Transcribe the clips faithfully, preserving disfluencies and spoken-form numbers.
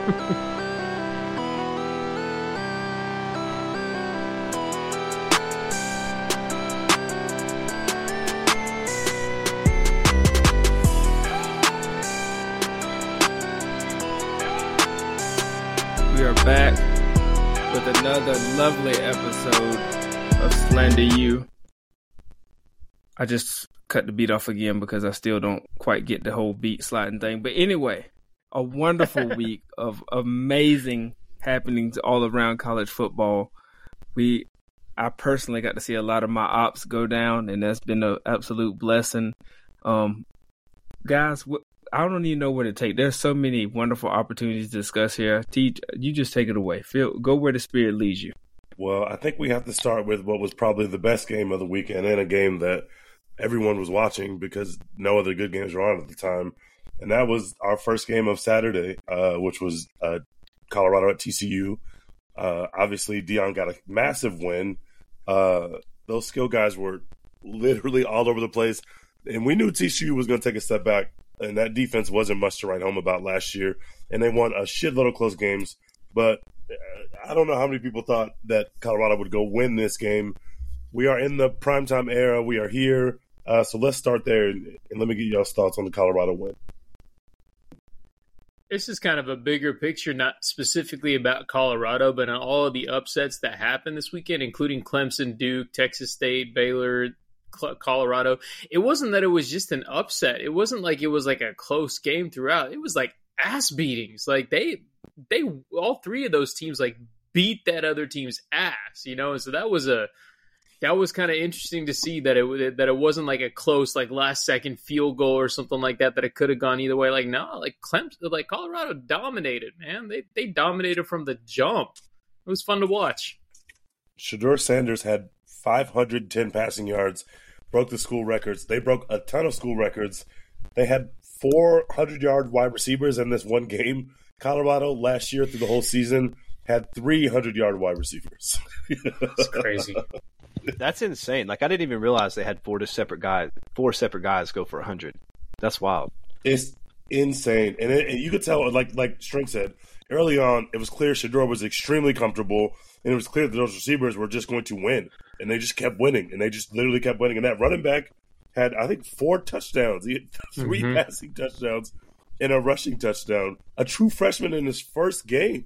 We are back with another lovely episode of Slander You. I just cut the beat off again because I still don't quite get the whole beat sliding thing. But anyway, a wonderful week of amazing happenings all around college football. We, I personally got to see a lot of my ops go down, and that's been an absolute blessing. Um, guys, what? I don't even know where to take. There's so many wonderful opportunities to discuss here. T, you just take it away. Phil, go where the spirit leads you. Well, I think we have to start with what was probably the best game of the weekend, and a game that everyone was watching because no other good games were on at the time. And that was our first game of Saturday, uh, which was uh, Colorado at T C U. Uh, obviously, Deion got a massive win. Uh, those skill guys were literally all over the place. And we knew T C U was going to take a step back. And that defense wasn't much to write home about last year. And they won a shitload of close games. But I don't know how many people thought that Colorado would go win this game. We are in the primetime era. We are here. Uh, so let's start there, and, and let me get y'all's thoughts on the Colorado win. This is kind of a bigger picture, not specifically about Colorado, but on all of the upsets that happened this weekend, including Clemson, Duke, Texas State, Baylor, Colorado. It wasn't that it was just an upset. It wasn't like it was like a close game throughout. It was like ass beatings. Like they, they, all three of those teams like beat that other team's ass, you know? And so that was a, that was kind of interesting to see that it, that it wasn't like a close, like last second field goal or something like that, that it could have gone either way. Like, no, like Clemson, like Colorado dominated, man. They, they dominated from the jump. It was fun to watch. Shedeur Sanders had five hundred ten passing yards, broke the school records. They broke a ton of school records. They had four hundred yard wide receivers in this one game. Colorado last year through the whole season had three hundred yard wide receivers. That's crazy. That's insane. Like I didn't even realize they had four separate guys, four separate guys go for one hundred. That's wild. It's insane. And, it, and you could tell, like like String said, early on it was clear Shedeur was extremely comfortable, and it was clear that those receivers were just going to win. And they just kept winning, and they just literally kept winning. And that running back had, I think, four touchdowns. He had three mm-hmm. passing touchdowns and a rushing touchdown. A true freshman in his first game.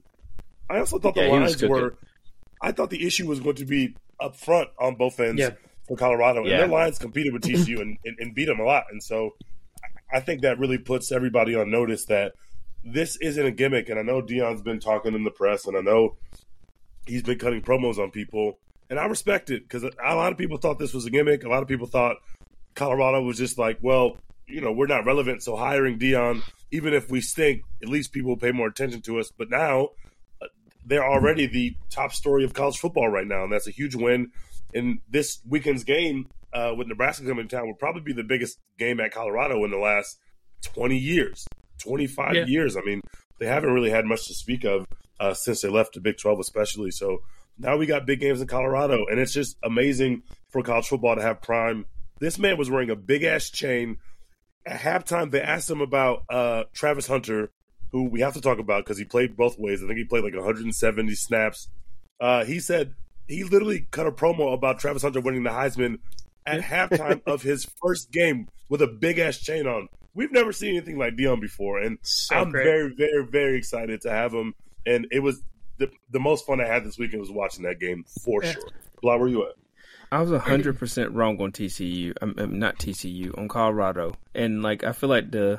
I also thought yeah, the lines were – I thought the issue was going to be up front on both ends yeah. for Colorado. And yeah. their lines competed with T C U and, and, and beat them a lot. And so I think that really puts everybody on notice that this isn't a gimmick. And I know Deion's been talking in the press, and I know he's been cutting promos on people. And I respect it because a lot of people thought this was a gimmick. A lot of people thought Colorado was just like, well, you know, we're not relevant, so hiring Deion, even if we stink, at least people will pay more attention to us. But now uh, they're already the top story of college football right now, and that's a huge win. And this weekend's game uh, with Nebraska coming to town will probably be the biggest game at Colorado in the last twenty years, twenty-five yeah. years. I mean, they haven't really had much to speak of uh, since they left the Big twelve especially, so – now we got big games in Colorado, and it's just amazing for college football to have prime. This man was wearing a big-ass chain. At halftime, they asked him about uh, Travis Hunter, who we have to talk about because he played both ways. I think he played like one hundred seventy snaps. Uh, he said he literally cut a promo about Travis Hunter winning the Heisman at halftime of his first game with a big-ass chain on. We've never seen anything like Deion before, and so I'm great. very, very, very excited to have him. And it was – The, the most fun I had this weekend was watching that game for yeah. sure. Blah, where were you at? I was one hundred percent wrong on T C U. I'm, I'm not T C U, on Colorado. And, like, I feel like the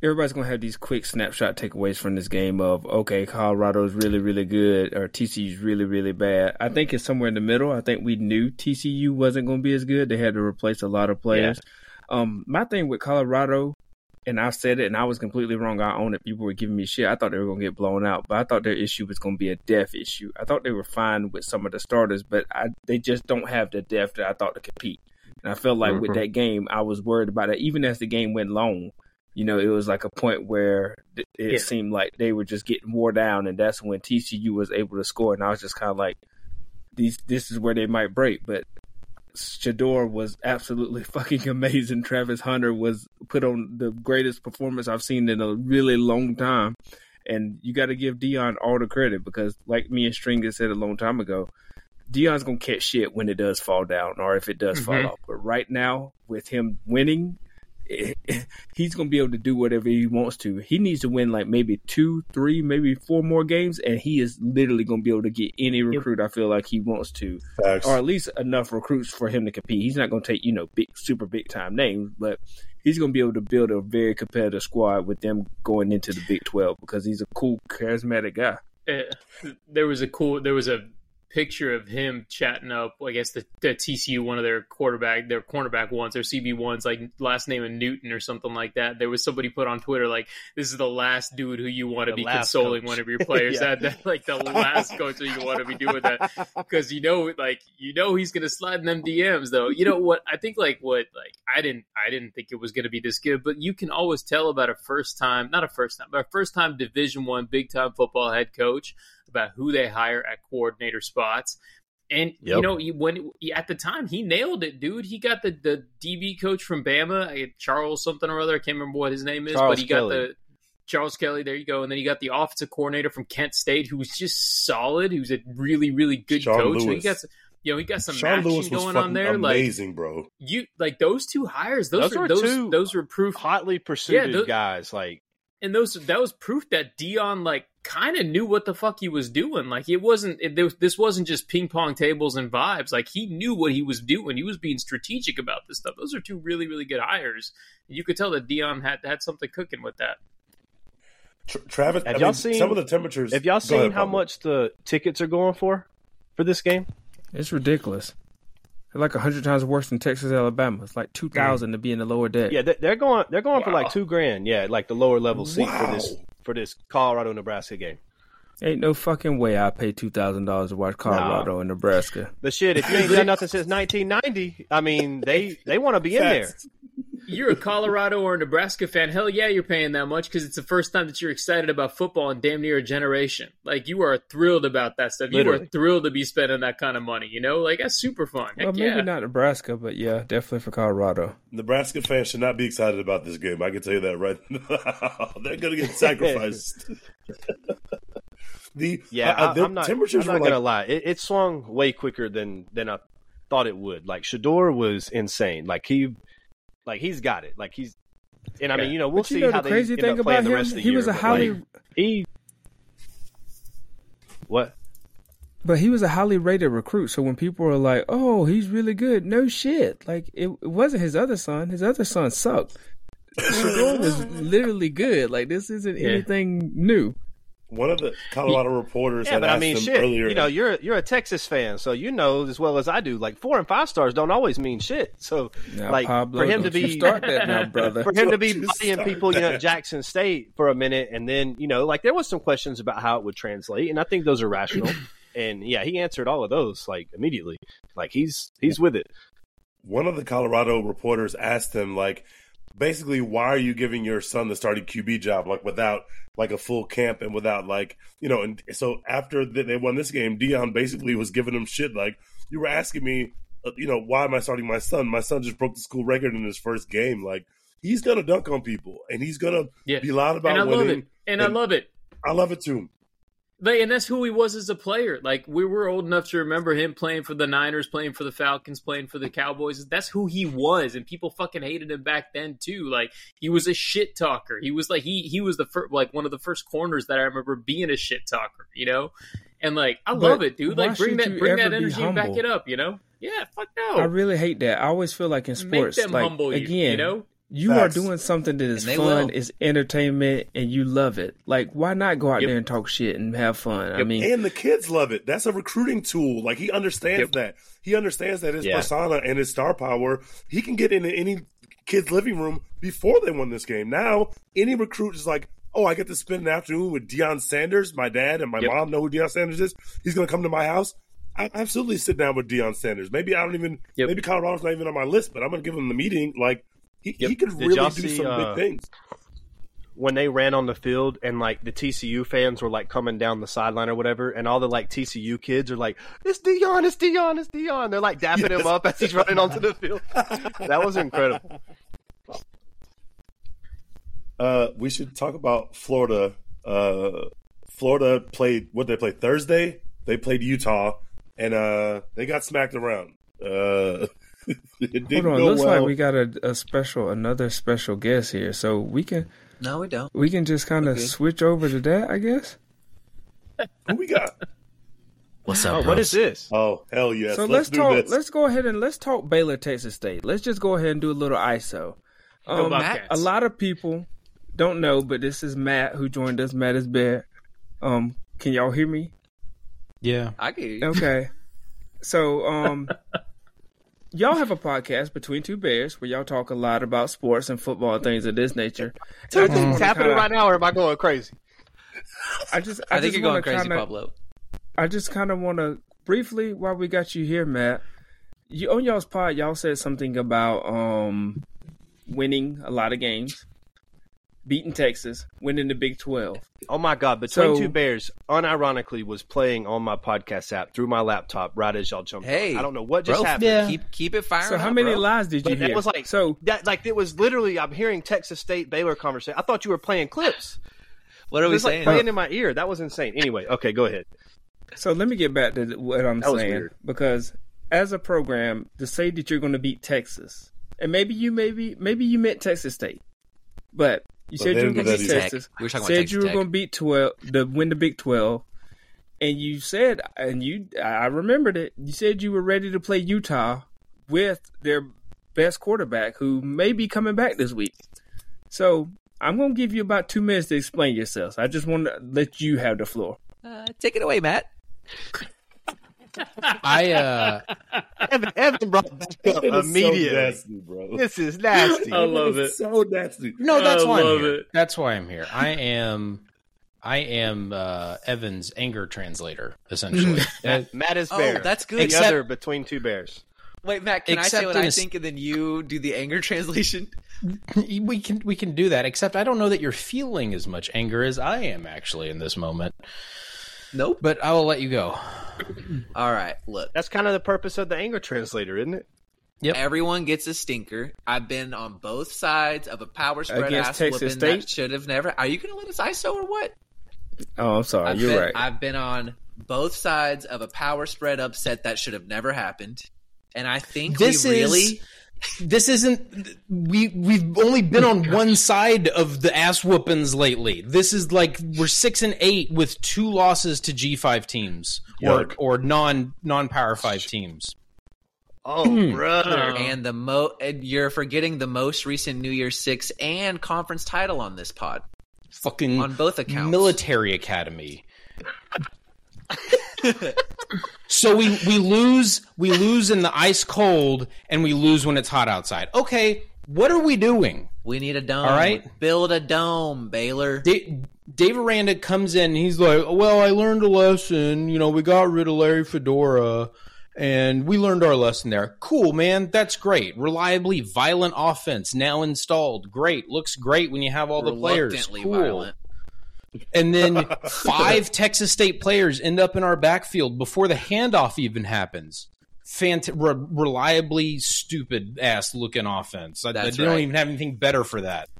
everybody's going to have these quick snapshot takeaways from this game of, okay, Colorado's really, really good or T C U's really, really bad. I think it's somewhere in the middle. I think we knew T C U wasn't going to be as good. They had to replace a lot of players. Yeah. Um, my thing with Colorado – and I said it, and I was completely wrong. I own it. People were giving me shit. I thought they were going to get blown out, but I thought their issue was going to be a depth issue. I thought they were fine with some of the starters, but I, they just don't have the depth that I thought to compete. And I felt like mm-hmm. with that game, I was worried about it. Even as the game went long, you know, it was like a point where it yeah. seemed like they were just getting wore down, and that's when T C U was able to score. And I was just kind of like, "These, this is where they might break," but Shedeur was absolutely fucking amazing. Travis Hunter was put on the greatest performance I've seen in a really long time. And you got to give Deion all the credit because, like me and Stringer said a long time ago, Deion's going to catch shit when it does fall down or if it does mm-hmm. fall off. But right now, with him winning, it, he's going to be able to do whatever he wants to. He needs to win like maybe two, three, maybe four more games, and he is literally going to be able to get any recruit I feel like he wants to, Thanks. or at least enough recruits for him to compete. He's not going to take, you know, big, super big-time names, but he's going to be able to build a very competitive squad with them going into the Big twelve because he's a cool, charismatic guy. Uh, there was a cool – there was a – picture of him chatting up, I guess, the, the T C U, one of their quarterback, their cornerback ones, their C B ones, like last name of Newton or something like that. There was somebody put on Twitter, like, this is the last dude who you want to be consoling coach. one of your players. yeah. that, that Like the last coach who you want to be doing that. Because, you know, like, you know, he's going to slide in them D Ms though. You know what? I think like what, like, I didn't, I didn't think it was going to be this good, but you can always tell about a first time, not a first time, but a first time Division One, big time football head coach about who they hire at coordinator spots. And, yep. you know, he, when at the time, he nailed it, dude. He got the, the D B coach from Bama, Charles something or other. I can't remember what his name is, Charles but he Kelly. got the Charles Kelly. There you go. And then he got the offensive coordinator from Kent State, who was just solid. He was a really, really good Sean coach. So he got some, you know, he got some Sean matching Lewis was going on there. Amazing, like, bro. You like those two hires? Those, those are, are those, two those were proof hotly pursued yeah, those, guys. Like, and those that was proof that Deion like. kind of knew what the fuck he was doing. Like, it wasn't it, there, this wasn't just ping pong tables and vibes. Like, he knew what he was doing. He was being strategic about this stuff. Those are two really, really good hires. You could tell that Deion had had something cooking with that. Tra- Travis, have I y'all mean, seen some of the temperatures? Have y'all seen ahead, how Pablo. much the tickets are going for for this game? It's ridiculous. They're like a hundred times worse than Texas, Alabama. It's like two thousand mm. to be in the lower deck. Yeah, they're going. They're going wow. for like two grand. Yeah, like the lower level seat wow. for this. For this Colorado Nebraska game, ain't no fucking way I pay two thousand dollars to watch Colorado nah. and Nebraska. The shit, if you ain't done nothing since nineteen ninety, I mean they they want to be in there. You're a Colorado or a Nebraska fan, hell yeah, you're paying that much because it's the first time that you're excited about football in damn near a generation. Like you are thrilled about that stuff. Literally. You are thrilled to be spending that kind of money. You know, like that's super fun. Well, maybe yeah. not Nebraska, but yeah, definitely for Colorado. Nebraska fans should not be excited about this game. I can tell you that right now. They're going to get sacrificed. the yeah, uh, I, the I'm not, temperatures I'm not going like... to lie. It, it swung way quicker than than I thought it would. Like Shedeur was insane. Like he. Like, he's got it. Like, he's – and, I mean, you know, we'll you see know how the they crazy end thing up about playing him, the rest of the he year. He was a highly like, – he – What? But he was a highly rated recruit. So when people were like, oh, he's really good, no shit. Like, it, it wasn't his other son. His other son sucked. Shedeur was literally good. Like, this isn't yeah. anything new. One of the Colorado reporters yeah, had asked I mean, him shit. earlier. You know, you're you're a Texas fan, so you know as well as I do. Like four and five stars don't always mean shit. So, now, like Pablo, for him to be start that now, brother. For him don't to be bodying people, that. you know, at Jackson State for a minute, and then you know, like there was some questions about how it would translate, and I think those are rational. And yeah, he answered all of those like immediately. Like he's he's with it. One of the Colorado reporters asked him like. Basically, why are you giving your son the starting Q B job, like without like a full camp and without like, you know, and so after they won this game, Deion basically was giving him shit. Like you were asking me, you know, why am I starting my son? My son just broke the school record in his first game. Like he's going to dunk on people and he's going to yeah. be loud about and I winning. Love it. And, and I love it. I love it too. Like, and that's who he was as a player. Like we were old enough to remember him playing for the Niners, playing for the Falcons, playing for the Cowboys. That's who he was, and people fucking hated him back then too. Like he was a shit talker. He was like he he was the fir- like one of the first corners that I remember being a shit talker. You know, and like I but love it, dude. Like bring that bring that energy and back it up. You know, yeah, fuck no. I really hate that. I always feel like in sports, make them like humble again, you, you know. You Facts. are doing something that is fun, will. is entertainment, and you love it. Like, why not go out yep. there and talk shit and have fun? Yep. I mean, and the kids love it. That's a recruiting tool. Like, he understands yep. that. He understands that his yeah. persona and his star power, he can get into any kid's living room before they won this game. Now, any recruit is like, oh, I get to spend an afternoon with Deion Sanders. My dad and my yep. mom know who Deion Sanders is. He's going to come to my house. I absolutely sit down with Deion Sanders. Maybe I don't even yep. – maybe Colorado's not even on my list, but I'm going to give him the meeting, like – He, yep. he could really do see, some uh, big things. When they ran on the field and, like, the T C U fans were, like, coming down the sideline or whatever, and all the, like, T C U kids are like, it's Deion, it's Deion, it's Deion. They're, like, dapping yes. him up as he's running onto the field. That was incredible. Uh, we should talk about Florida Uh, Florida played, what did they play, Thursday? They played Utah, and uh, they got smacked around. Uh, it didn't Hold on, go it looks well. like we got a, a special, another special guest here, so we can... No, we don't. We can just kind of okay. switch over to that, I guess. Who we got? What's up, oh, what is this? Oh, hell yes. So let's, let's talk. This. Let's go ahead and let's talk Baylor, Texas State. Let's just go ahead and do a little I S O. Um, Matt, a lot of people don't know, but this is Matt who joined us. Matt is bad. Um, can y'all hear me? Yeah, I can hear you. Okay. So, um, y'all have a podcast, Between Two Bears, where y'all talk a lot about sports and football and things of this nature. Two things um, happening kinda, right now, or am I going crazy? I just, I, I think just you're going crazy, kinda, Pablo. I just kind of want to briefly, while we got you here, Matt. You on y'all's pod, y'all said something about um winning a lot of games, beating Texas, winning the Big twelve. Oh my God! Between so, Two Bears, unironically, was playing on my podcast app through my laptop right as y'all jumped. Hey, on. I don't know what just bro, happened. Yeah. Keep keep it firing. So how up, many bro. lies did you but hear? That was like so that like it was literally. I'm hearing Texas State Baylor conversation. I thought you were playing clips. What are we it was saying? Like playing in my ear. That was insane. Anyway, okay, go ahead. So let me get back to what I'm that saying, because as a program, to say that you're going to beat Texas, and maybe you maybe maybe you meant Texas State, but you well, said you were going to beat Texas. We were talking said about Texas you were Tech. going to beat twelve, the win the Big twelve, and you said, and you I remembered it. You said you were ready to play Utah with their best quarterback, who may be coming back this week. So I'm going to give you about two minutes to explain yourselves. I just want to let you have the floor. Uh, take it away, Matt. I uh, Evan, Evan brought back up immediately. So nasty, bro. This is nasty. I love it. it. So nasty. No, that's I why. I'm here. That's why I'm here. I am. I am uh, Evan's anger translator, essentially. Matt is fair. Oh, that's good. Except, the other Between Two Bears. Wait, Matt. Can except I say what I a, think, and then you do the anger translation? We can. We can do that. Except I don't know that you're feeling as much anger as I am actually in this moment. Nope. But I will let you go. All right, look. That's kind of the purpose of the anger translator, isn't it? Yep. Everyone gets a stinker. I've been on both sides of a power spread against ass Texas State. That should have never. Are you going to let us I S O or what? Oh, I'm sorry. I've You're been, right. I've been on both sides of a power spread upset that should have never happened. And I think this we really... Is... This isn't we we've only been on one side of the ass whoopings lately. This is like we're six and eight with two losses to G five teams York. or or non non Power Five teams. Oh, brother! And the mo and you're forgetting the most recent New Year's Six and conference title on this pod. Fucking on both accounts, military academy. So we, we lose we lose in the ice cold, and we lose when it's hot outside. Okay, what are we doing? We need a dome. All right, build a dome, Baylor. D- Dave Aranda comes in. And he's like, "Well, I learned a lesson. You know, we got rid of Larry Fedora, and we learned our lesson there. Cool, man. That's great. Reliably violent offense now installed. Great. Looks great when you have all the players. Cool." Violent. And then five Texas State players end up in our backfield before the handoff even happens. Fant- re- reliably stupid-ass-looking offense. I, I right. don't even have anything better for that.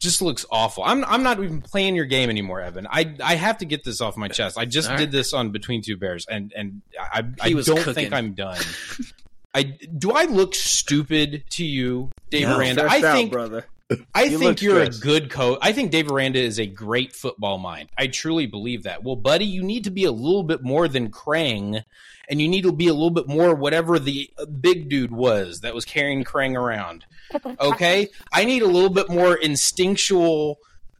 Just looks awful. I'm I'm not even playing your game anymore, Evan. I I have to get this off my chest. I just right. did this on Between Two Bears, and, and I, I don't cooking. think I'm done. I Do I look stupid to you, Dave no, Miranda? I think... Out, brother. I you think you're stressed. a good coach. I think Dave Aranda is a great football mind. I truly believe that. Well, buddy, you need to be a little bit more than Krang, and you need to be a little bit more whatever the big dude was that was carrying Krang around. Okay? I need a little bit more instinctual.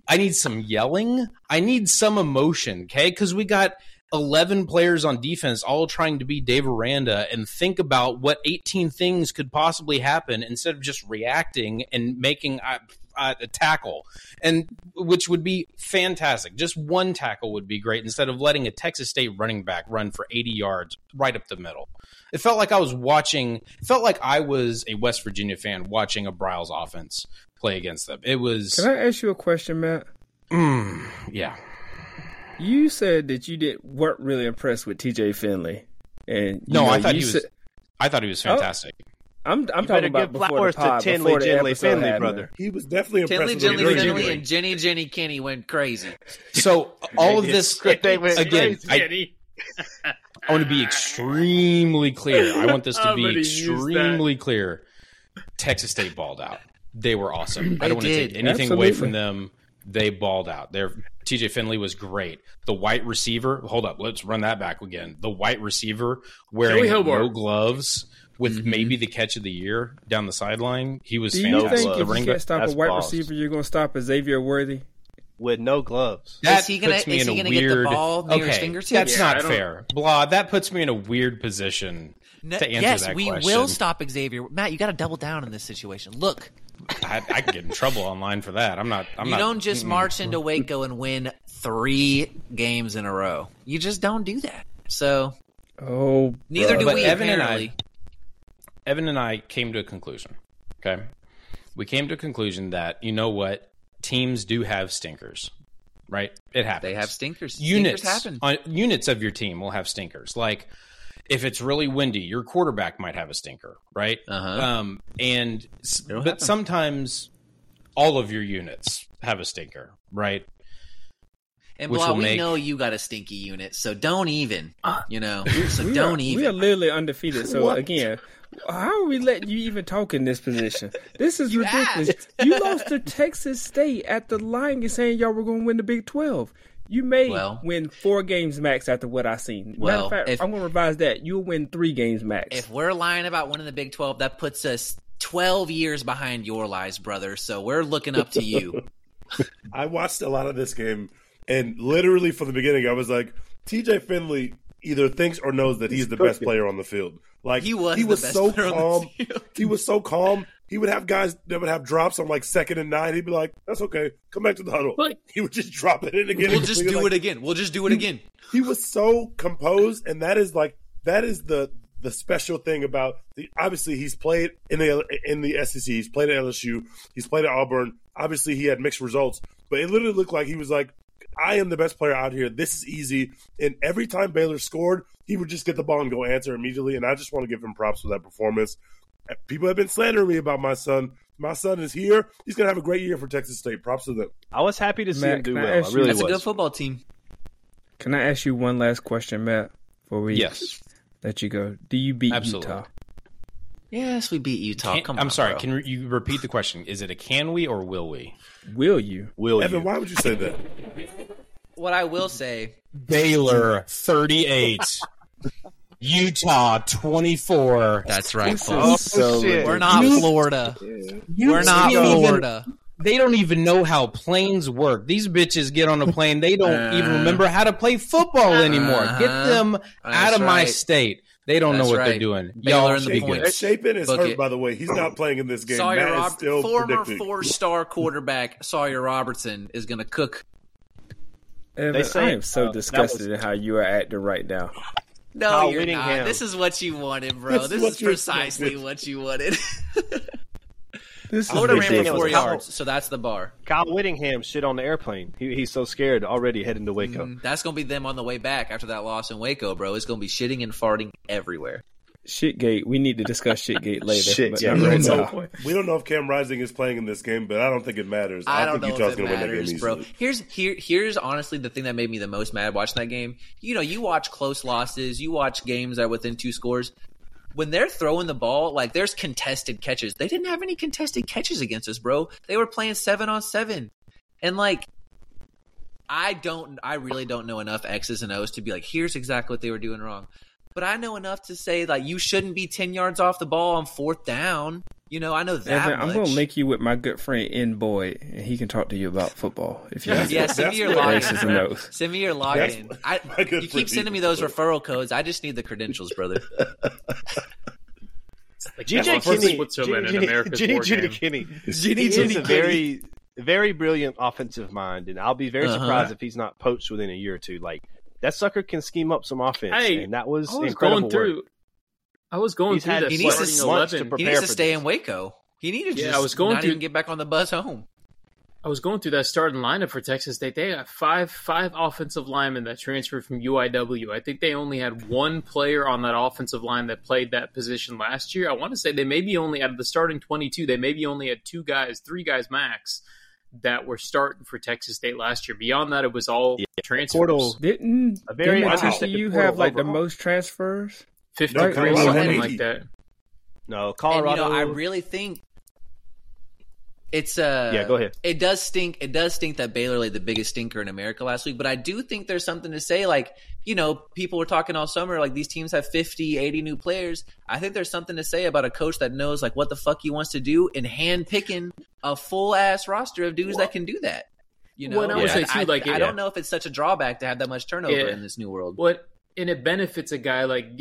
I need some yelling. I need some emotion, okay? Because we got eleven players on defense all trying to be Dave Aranda and think about what eighteen things could possibly happen instead of just reacting and making a, a tackle, and which would be fantastic. Just one tackle would be great instead of letting a Texas State running back run for eighty yards right up the middle. It felt like I was watching – it felt like I was a West Virginia fan watching a Bryles offense play against them. It was – Can I ask you a question, Matt? Mm, yeah. You said that you did weren't really impressed with T J Finley, and no, know, I thought he was. Said, I thought he was fantastic. I'm I'm you talking about before the pod, to Tinley, Jenny, Finley, had, brother. He was definitely impressive. Tinley, Jenny, Finley, and Jenny, Jenny Kinne went crazy. So all of this scripting went again. Crazy, I, I want to be extremely clear. I want this to be extremely clear. Texas State balled out. They were awesome. I don't want to take anything Absolutely. away from them. They balled out. Their T J Finley was great. The white receiver. Hold up. Let's run that back again. The white receiver wearing no gloves. With mm-hmm. maybe the catch of the year down the sideline, he was. Do fantastic. You think if the you ring can't stop a white balls. receiver, you're going to stop a Xavier Worthy with no gloves? That is he going to get the ball near okay, his fingertips? That's yeah, not fair. Blah. That puts me in a weird position no, to answer yes, that question. Yes, we will stop Xavier. Matt, you got to double down in this situation. Look, I, I can get in trouble online for that. I'm not. I'm you not, don't just mm-mm. march into Waco and win three games in a row. You just don't do that. So, oh, neither bro. do but we. Evan apparently. and I. Evan and I came to a conclusion, okay? We came to a conclusion that, you know what? Teams do have stinkers, right? It happens. They have stinkers. Units, stinkers happen. On, units of your team will have stinkers. Like, if it's really windy, your quarterback might have a stinker, right? Uh-huh. Um, and It'll But happen. sometimes all of your units have a stinker, right? And Which blah, we make... know you got a stinky unit, so don't even, you know? So don't are, even. We are literally undefeated, so what? again... How are we letting you even talk in this position? This is ridiculous. Yes. You lost to Texas State at the line. You're saying y'all were going to win the Big twelve. You may well, win four games max after what I've seen. Well, Matter of fact, if, I'm going to revise that. You'll win three games max. If we're lying about winning the Big twelve, that puts us twelve years behind your lies, brother. So we're looking up to you. I watched a lot of this game, and literally from the beginning, I was like, T J Finley either thinks or knows that he's, he's the cooking. best player on the field. Like he was, he was so calm. He was so calm. He would have guys that would have drops on like second and nine. He'd be like, "That's okay. Come back to the huddle." Like, he would just drop it in again. We'll just do like, it again. We'll just do it he, again. He was so composed, and that is like that is the the special thing about the. Obviously, he's played in the in the S E C. He's played at L S U. He's played at Auburn. Obviously, he had mixed results, but it literally looked like he was like, I am the best player out here. This is easy. And every time Baylor scored, he would just get the ball and go answer immediately. And I just want to give him props for that performance. People have been slandering me about my son. My son is here. He's going to have a great year for Texas State. Props to them. I was happy to see Matt, him do well. I, I really that's was. That's a good football team. Can I ask you one last question, Matt, before we yes. let you go? Do you beat Absolutely. Utah? Yes, we beat Utah. Come on, I'm sorry. Bro. Can re- you repeat the question? Is it a can we or will we? Will you? Will Evan, you? Evan, why would you say that? What I will say. Baylor thirty-eight. Utah twenty-four. That's right, folks. Oh, so We're not you, Florida. Yeah. We're not Florida. Even, they don't even know how planes work. These bitches get on a plane. They don't uh, even remember how to play football anymore. Uh-huh. Get them That's out of right. my state. They don't That's know what right. they're doing. Y'all are in the points. Chapin is Book hurt, it. by the way. He's not playing in this game. Sawyer Rob- still former predicting. four-star quarterback Sawyer Robertson is going to cook. Evan, they say, I am so uh, disgusted was- at how you are acting right now. No, Kyle you're Winningham. not. This is what you wanted, bro. This, this is, is precisely what you wanted. This Florida ran for four yards, so that's the bar. Kyle Whittingham shit on the airplane. He, he's so scared already heading to Waco. Mm, that's going to be them on the way back after that loss in Waco, bro. It's going to be shitting and farting everywhere. Shitgate. We need to discuss Shitgate later. Shit, yeah, right now. We don't know if Cam Rising is playing in this game, but I don't think it matters. I, I don't think know Utah's going to win that game easily. Bro. Here's, here, here's honestly the thing that made me the most mad watching that game. You know, you watch close losses. You watch games that are within two scores. When they're throwing the ball, like there's contested catches. They didn't have any contested catches against us, bro. They were playing seven on seven. And like I don't I really don't know enough X's and O's to be like, here's exactly what they were doing wrong. But I know enough to say like you shouldn't be ten yards off the ball on fourth down. You know, I know that Evan, much. I'm going to link you with my good friend N Boyd, and he can talk to you about football. If you have yeah, send me your login. Send me your login. I, you keep sending me those referral codes. I just need the credentials, brother. Like, G J Kinne, Jenny, Jenny Kinne, Jenny Jenny, a very, very brilliant offensive mind, and I'll be very uh-huh. surprised if he's not poached within a year or two. Like that sucker can scheme up some offense, hey, and that was, was incredible through. work. I was going He's through that. He needs to, to he needs to stay this. in Waco. He needed to yeah, just I was going not through, even get back on the bus home. I was going through that starting lineup for Texas State. They have five five offensive linemen that transferred from U I W. I think they only had one player on that offensive line that played that position last year. I want to say they maybe only, out of the starting twenty-two, they maybe only had two guys, three guys max that were starting for Texas State last year. Beyond that, it was all yeah. transfers. Portal. Didn't, A very didn't wow. T C U have like overall. the most transfers? fifty-three, no, something like that. No, Colorado. And, you know, I really think It's uh yeah, go ahead. It does stink. It does stink that Baylor laid the biggest stinker in America last week. But I do think there's something to say. Like, you know, people were talking all summer, like these teams have fifty, eighty new players. I think there's something to say about a coach that knows like what the fuck he wants to do and hand picking a full ass roster of dudes well, that can do that. You know, well, I, yeah, I, like I, it, I don't yeah. know if it's such a drawback to have that much turnover yeah. in this new world. What? And it benefits a guy like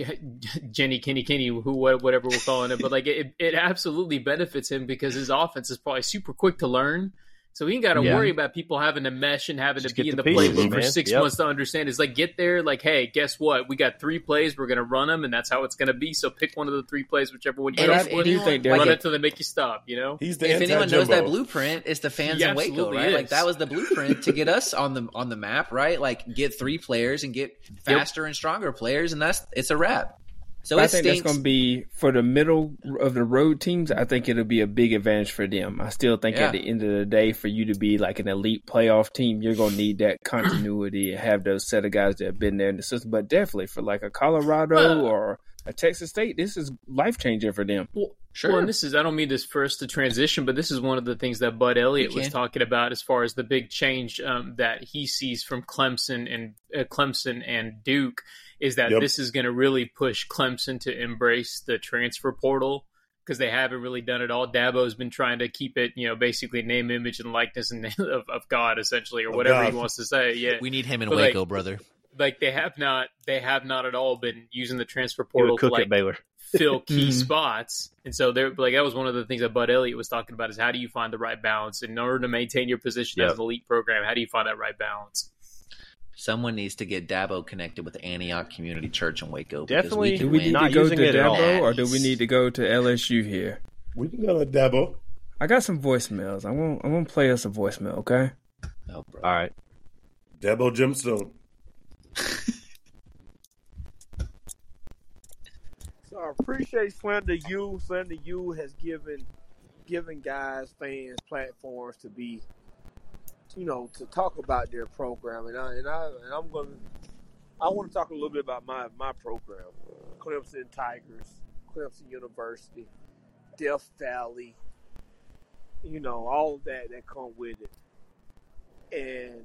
Jenny Kinne, Kinne, who whatever we're calling it, but like it, it absolutely benefits him because his offense is probably super quick to learn. So he ain't got to yeah. worry about people having to mesh and having Just to be in the, the playbook for six yep. months to understand. It's like get there, like, hey, guess what? We got three plays. We're going to run them, and that's how it's going to be. So pick one of the three plays, whichever one you want. Run it until they make you stop, you know? He's the if anyone Jimbo. knows that blueprint, it's the fans he in Waco, right? Is. Like that was the blueprint to get us on the on the map, right? Like get three players and get faster yep. and stronger players, and that's it's a wrap. So I think stinks. that's going to be for the middle of the road teams. I think it'll be a big advantage for them. I still think yeah. at the end of the day, for you to be like an elite playoff team, you're going to need that continuity and have those set of guys that have been there in the system. But definitely for like a Colorado or a Texas State, this is life changing for them. Well, sure. Well, and this is, I don't mean this first to transition, but this is one of the things that Bud Elliott was talking about as far as the big change um, that he sees from Clemson and uh, Clemson and Duke. Is that yep. this is going to really push Clemson to embrace the transfer portal because they haven't really done it all. Dabo's been trying to keep it, you know, basically name, image, and likeness and of, of God, essentially, or oh, whatever God. he wants to say. Yeah, we need him in but Waco, like, brother. Like they have not, they have not at all been using the transfer portal to like Baylor. fill key spots, and so they're like that was one of the things that Bud Elliott was talking about is how do you find the right balance in order to maintain your position yep. as an elite program? How do you find that right balance? Someone needs to get Dabo connected with Antioch Community Church in Waco. Definitely. We do we need to go to Dabo or do we need to go to L S U here? We can go to Dabo. I got some voicemails. I'm gonna, I'm gonna play us a voicemail, okay? No, bro. All right. Dabo Gemstone. So I appreciate Slender U. Slender U has given, given guys, fans, platforms to be you know, to talk about their program, and I and I and I'm gonna, I want to talk a little bit about my my program, Clemson Tigers, Clemson University, Death Valley, you know, all of that that come with it, and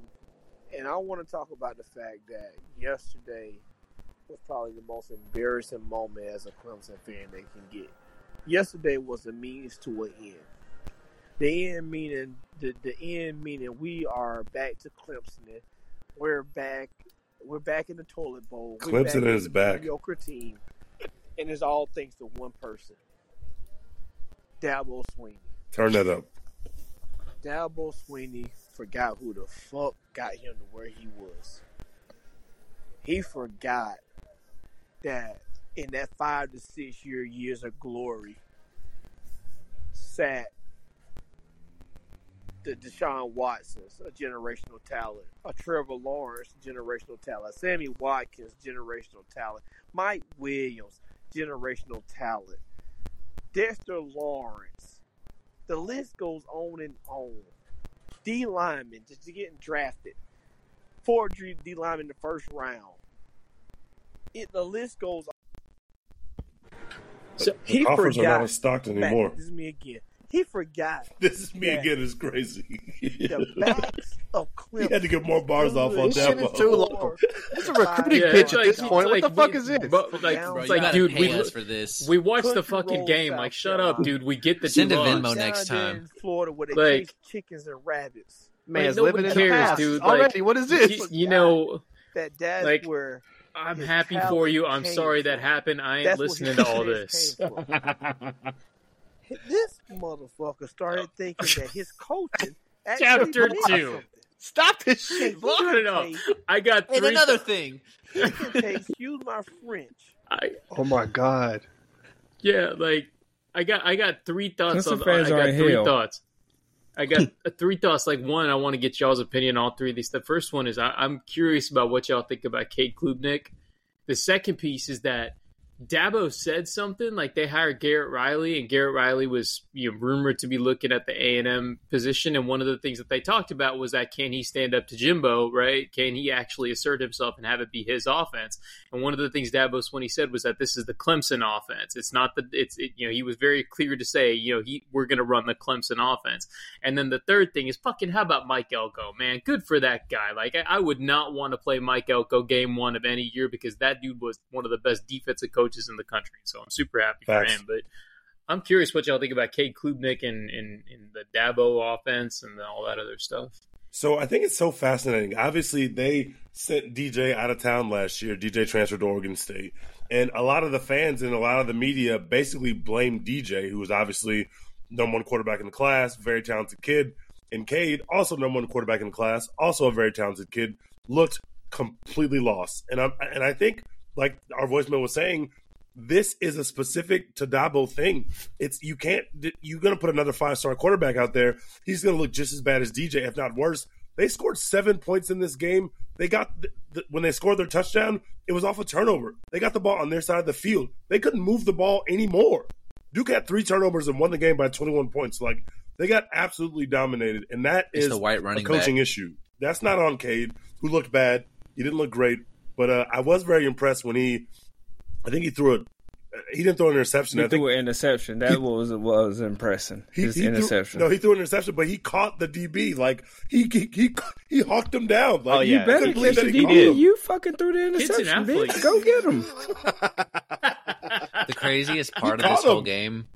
and I want to talk about the fact that yesterday was probably the most embarrassing moment as a Clemson fan they can get. Yesterday was a means to an end. The end meaning the, the end meaning we are back to Clemson. We're back we're back in the toilet bowl. We're Clemson back is the back. Mediocre team. And it's all thanks to one person. Dabo Sweeney. Turn that up. Dabo Sweeney forgot who the fuck got him to where he was. He forgot that in that five to six year years of glory sat the Deshaun Watsons, a generational talent. A Trevor Lawrence, generational talent. Sammy Watkins, generational talent. Mike Williams, generational talent. Dexter Lawrence. The list goes on and on. D linemen, just getting drafted. Four D linemen in the first round. It the list goes on. So he the offers forgot. Are not in stock anymore. This is me again. He forgot. This is me again. It's crazy. The backs of Clemson. He had to get more bars off on that one. This shit is too long. It's a recruiting yeah, pitch like, at this point. Like, what the fuck we, is this? But, like, down, it's like, dude, we for this. We watched Country the fucking game. Like, shut up, dude. We get the send a Venmo next time. Florida, where they like, chickens and rabbits. Man, like, nobody cares, dude. Like, already, what is this? You know, that that's like, where. I'm happy for you. I'm sorry that happened. I ain't listening to all this. This motherfucker started thinking that his coaching actually Chapter two. Something. Stop this shit. Blow it up. I got three. And another thing. Excuse my French. I, oh, my God. Yeah, like, I got I got three thoughts. Clemson on fans I got are three hell. thoughts. I got three thoughts. Like, one, I want to get y'all's opinion on all three of these. The first one is I, I'm curious about what y'all think about Cade Klubnick. The second piece is that Dabo said something, like they hired Garrett Riley, and Garrett Riley was you know, rumored to be looking at the A and M position, and one of the things that they talked about was that can he stand up to Jimbo, right? Can he actually assert himself and have it be his offense? And one of the things Dabo Sweeney said was that this is the Clemson offense. It's not the it's it, you know he was very clear to say you know he we're going to run the Clemson offense. And then the third thing is fucking how about Mike Elko, man? Good for that guy. Like I, I would not want to play Mike Elko game one of any year because that dude was one of the best defensive coaches in the country, so I'm super happy Facts. for him. But I'm curious what y'all think about Cade Klubnick and, and, and the Dabo offense and all that other stuff. So I think it's so fascinating. Obviously, they sent D J out of town last year. D J transferred to Oregon State. And a lot of the fans and a lot of the media basically blamed D J, who was obviously number one quarterback in the class, very talented kid. And Cade, also number one quarterback in the class, also a very talented kid, looked completely lost. And I, and I think – like our voicemail was saying, this is a specific to Dabo thing. It's you can't you're gonna put another five star quarterback out there. He's gonna look just as bad as D J, if not worse. They scored seven points in this game. They got the, the, when they scored their touchdown, it was off a turnover. They got the ball on their side of the field. They couldn't move the ball anymore. Duke had three turnovers and won the game by twenty-one points. Like they got absolutely dominated, and that it's is the white running a coaching back. issue. That's not on Cade, who looked bad. He didn't look great. But uh, I was very impressed when he, I think he threw a, he didn't throw an interception. He I threw think, an interception. That he, was was impressive. His he, he interception. Threw, no, he threw an interception, but he caught the D B. Like he he he, he hawked him down. Like, oh yeah, you better believe that he did. You fucking threw the interception, bitch. Go get him. The craziest part of this him. whole game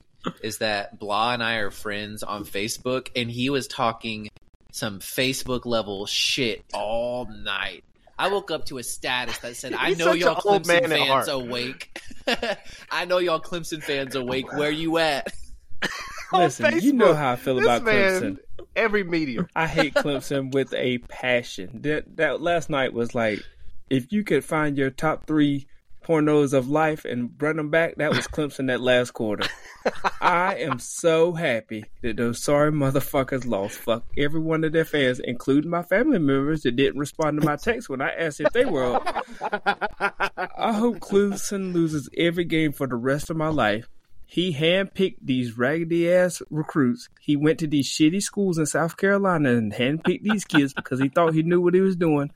is that Blah and I are friends on Facebook, and he was talking some Facebook level shit all night. I woke up to a status that said, I know y'all Clemson fans awake. I know y'all Clemson fans awake. Where you at? Listen, you know how I feel this about man, Clemson. Every medium. I hate Clemson with a passion. That, that last night was like, if you could find your top three pornos of life and run them back, that was Clemson that last quarter. I am so happy that those sorry motherfuckers lost. Fuck every one of their fans, including my family members that didn't respond to my text when I asked if they were up. I hope Clemson loses every game for the rest of my life. He handpicked these raggedy ass recruits. He went to these shitty schools in South Carolina and handpicked these kids because he thought he knew what he was doing.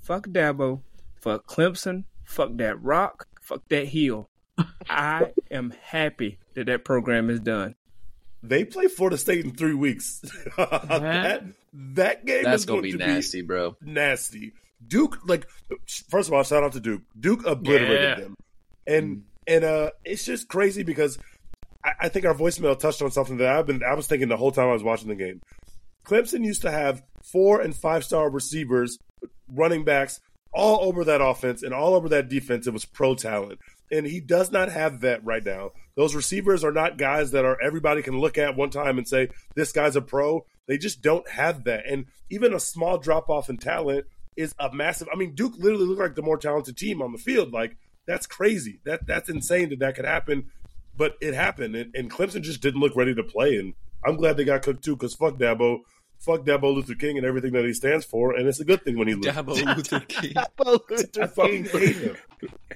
Fuck Dabo. Fuck Clemson. Fuck that rock. Fuck that heel. I am happy that that program is done. They play Florida State in three weeks. that that game That's is going, going to be nasty, be bro. Nasty. Duke, like, first of all, shout out to Duke. Duke obliterated yeah. them, and mm. and uh, it's just crazy because I, I think our voicemail touched on something that I've been I was thinking the whole time I was watching the game. Clemson used to have four and five star receivers, running backs. All over that offense and all over that defense, it was pro talent. And he does not have that right now. Those receivers are not guys that are everybody can look at one time and say, this guy's a pro. They just don't have that. And even a small drop-off in talent is a massive – I mean, Duke literally looked like the more talented team on the field. Like, that's crazy. That That's insane that that could happen. But it happened. And, and Clemson just didn't look ready to play. And I'm glad they got cooked too because fuck Dabo. Fuck Dabo Luther King and everything that he stands for, and it's a good thing when he loses. Dabo Luther King. Dabo Luther King.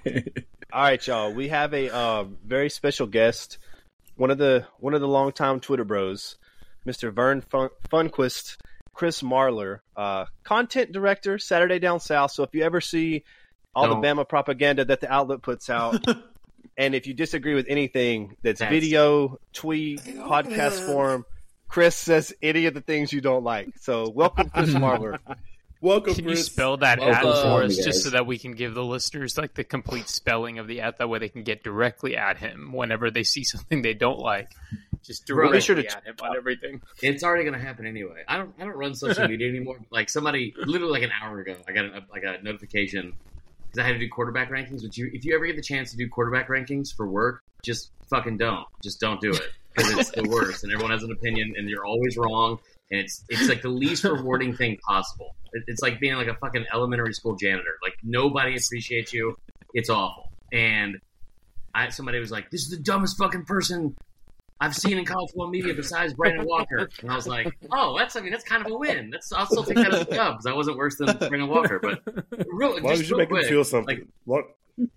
King. All right, y'all. We have a uh, very special guest, one of the one of the longtime Twitter bros, Mister Vern Fun- Funquist, Chris Marler, uh, content director, Saturday Down South. So if you ever see all no. the Bama propaganda that the outlet puts out, and if you disagree with anything that's Thanks. video, tweet, podcast form, Chris says any of the things you don't like. So welcome, Chris Marler. Welcome, Can Chris. you spell that out for us just so that we can give the listeners like the complete spelling of the at that way they can get directly at him whenever they see something they don't like. Just directly sure to at him on everything. It's already going to happen anyway. I don't I don't run social media anymore. Like somebody, literally like an hour ago, I got a, I got a notification because I had to do quarterback rankings. Which you, if you ever get the chance to do quarterback rankings for work, just fucking don't. Just don't do it. Because it's the worst, and everyone has an opinion, and you're always wrong, and it's it's like the least rewarding thing possible. It's like being like a fucking elementary school janitor. Like, nobody appreciates you. It's awful. And I somebody was like, this is the dumbest fucking person I've seen in college football media besides Brandon Walker. And I was like, oh, that's, I mean, that's kind of a win. That's, I'll still take that as a job because I wasn't worse than Brandon Walker. But real, as long as you make him feel something. Like, long,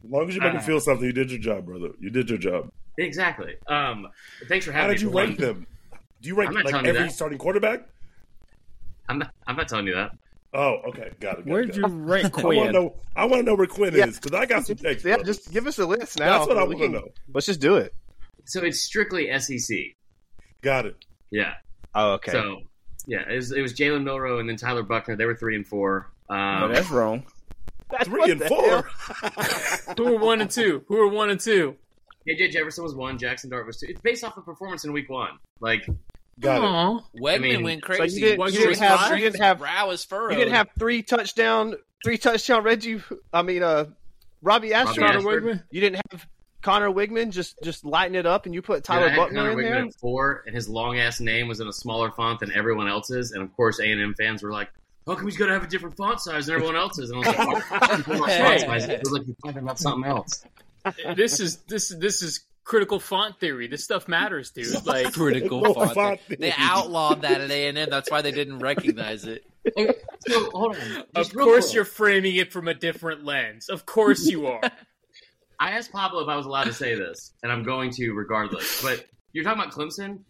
long as you make uh, him feel something, you did your job, brother. You did your job. Exactly. Um, thanks for having me. How did you me, rank them? Do you rank like every that. starting quarterback? I'm not, I'm not telling you that. Oh, okay. Got it. Got Where'd it, got you it. rank Quinn? I want to know, I want to know where Quinn yeah. is because I got some text. Yeah, brothers. Just give us a list now. That's what I want to know. Let's just do it. So it's strictly S E C. Got it. Yeah. Oh, okay. So, yeah, it was, it was Jalen Milroe and then Tyler Buckner. They were three and four. Um, no, that's wrong. That's three and four. Who were one and two? Who were one and two? A J Jefferson was one. Jackson Dart was two. It's based off the performance in week one. Like, got Aww. it. Wegman I mean, went crazy. So you, didn't, you, didn't have, you didn't have you didn't have three touchdown three touchdown Reggie. I mean, uh, Robbie Ashford. Wegman. You didn't have. Connor Wigman just just lighten it up, and you put Tyler yeah, Buckner Connor in Wigman there. At four, and his long ass name was in a smaller font than everyone else's, and of course A and M fans were like, "How come he's gonna have a different font size than everyone else's?" And I was like, oh, hey. font "It was like you're talking about something else." This is this this is critical font theory. This stuff matters, dude. Like critical font. font theory. They outlawed that at A and M. That's why they didn't recognize it. Okay, so, hold on. Of course, cool. You're framing it from a different lens. Of course, you are. I asked Pablo if I was allowed to say this, and I'm going to regardless. But you're talking about Clemson.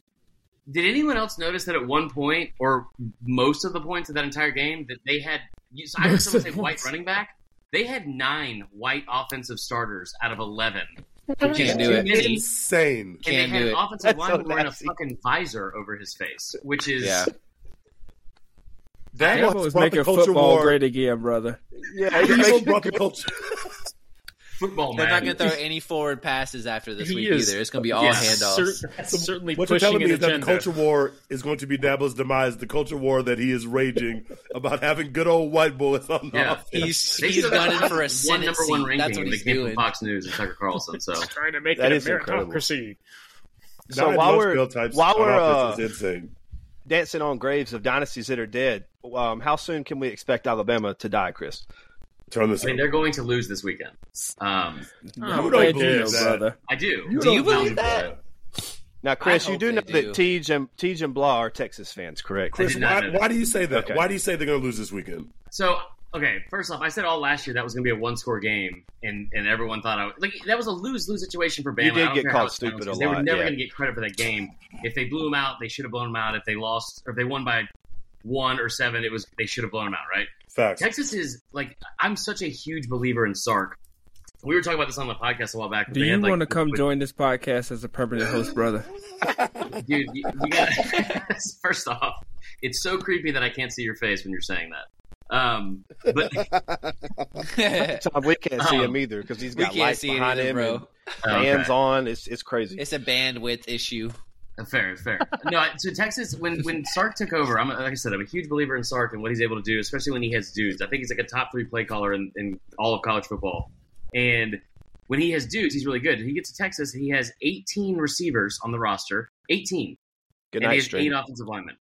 Did anyone else notice that at one point, or most of the points of that entire game, that they had – so I heard someone say white running back. They had nine white offensive starters out of eleven. You can't do it. It's insane. And can't they had an offensive That's lineman so wearing a fucking visor over his face, which is yeah. – That was making football war. great again, brother. Yeah, people brought the culture – Football, They're man. not going to throw any forward passes after this he week is, either. It's going to be all yeah, handoffs. Cer- certainly what you're telling me is agenda. that the culture war is going to be Dabo's demise, the culture war that he is raging about having good old white boys on the yeah. offense. He's, he's gunning for a Senate number one ranking. That's what he's doing. From Fox News and Tucker Carlson. So trying to make that it a meritocracy. So while we're, while we're uh, dancing on graves of dynasties that are dead, um, how soon can we expect Alabama to die, Chris? Turn this I mean, over. They're going to lose this weekend. Um, no, you don't I, believe do, that. Brother. I do. You do you believe that? that? Now, Chris, I you do know do. that Tej and, Tej and Blah are Texas fans, correct? Chris, why, why do you say that? Okay. Why do you say they're going to lose this weekend? So, okay, first off, I said all last year that was going to be a one-score game, and, and everyone thought I was, like that was a lose-lose situation for Bama. You did get called stupid a lot. They were never yeah. going to get credit for that game. If they blew them out, they should have blown them out. If they lost, or if they won by one or seven, it was they should have blown them out, right? Facts. Texas is like I'm such a huge believer in Sark. We were talking about this on the podcast a while back. Do you had, like, want to come with, join this podcast as a permanent host, brother? Dude, you, you gotta, first off, it's so creepy that I can't see your face when you're saying that. Um, but Tom, we can't see um, him either because he's got lights behind either, him, bro. And hands okay. on. It's it's crazy. It's a bandwidth issue. Fair, fair. No, so Texas, when, when Sark took over, I'm, like I said, I'm a huge believer in Sark and what he's able to do, especially when he has dudes. I think he's like a top three play caller in, in all of college football. And when he has dudes, he's really good. He gets to Texas, and he has eighteen receivers on the roster. eighteen. Good night, String. And he has eight offensive linemen.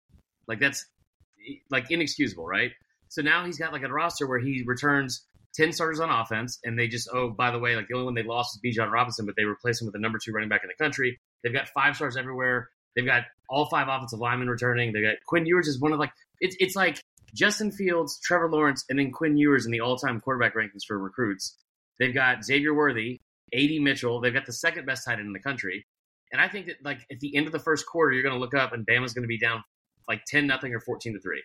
Like, that's, like, inexcusable, right? So now he's got, like, a roster where he returns ten starters on offense, and they just, oh, by the way, like, the only one they lost was Bijan Robinson, but they replaced him with the number two running back in the country. They've got five stars everywhere. They've got all five offensive linemen returning. They got Quinn Ewers is one of like it's it's like Justin Fields, Trevor Lawrence, and then Quinn Ewers in the all-time quarterback rankings for recruits. They've got Xavier Worthy, A D Mitchell. They've got the second best tight end in the country. And I think that like at the end of the first quarter, you're going to look up and Bama's going to be down like ten nothing or fourteen to three.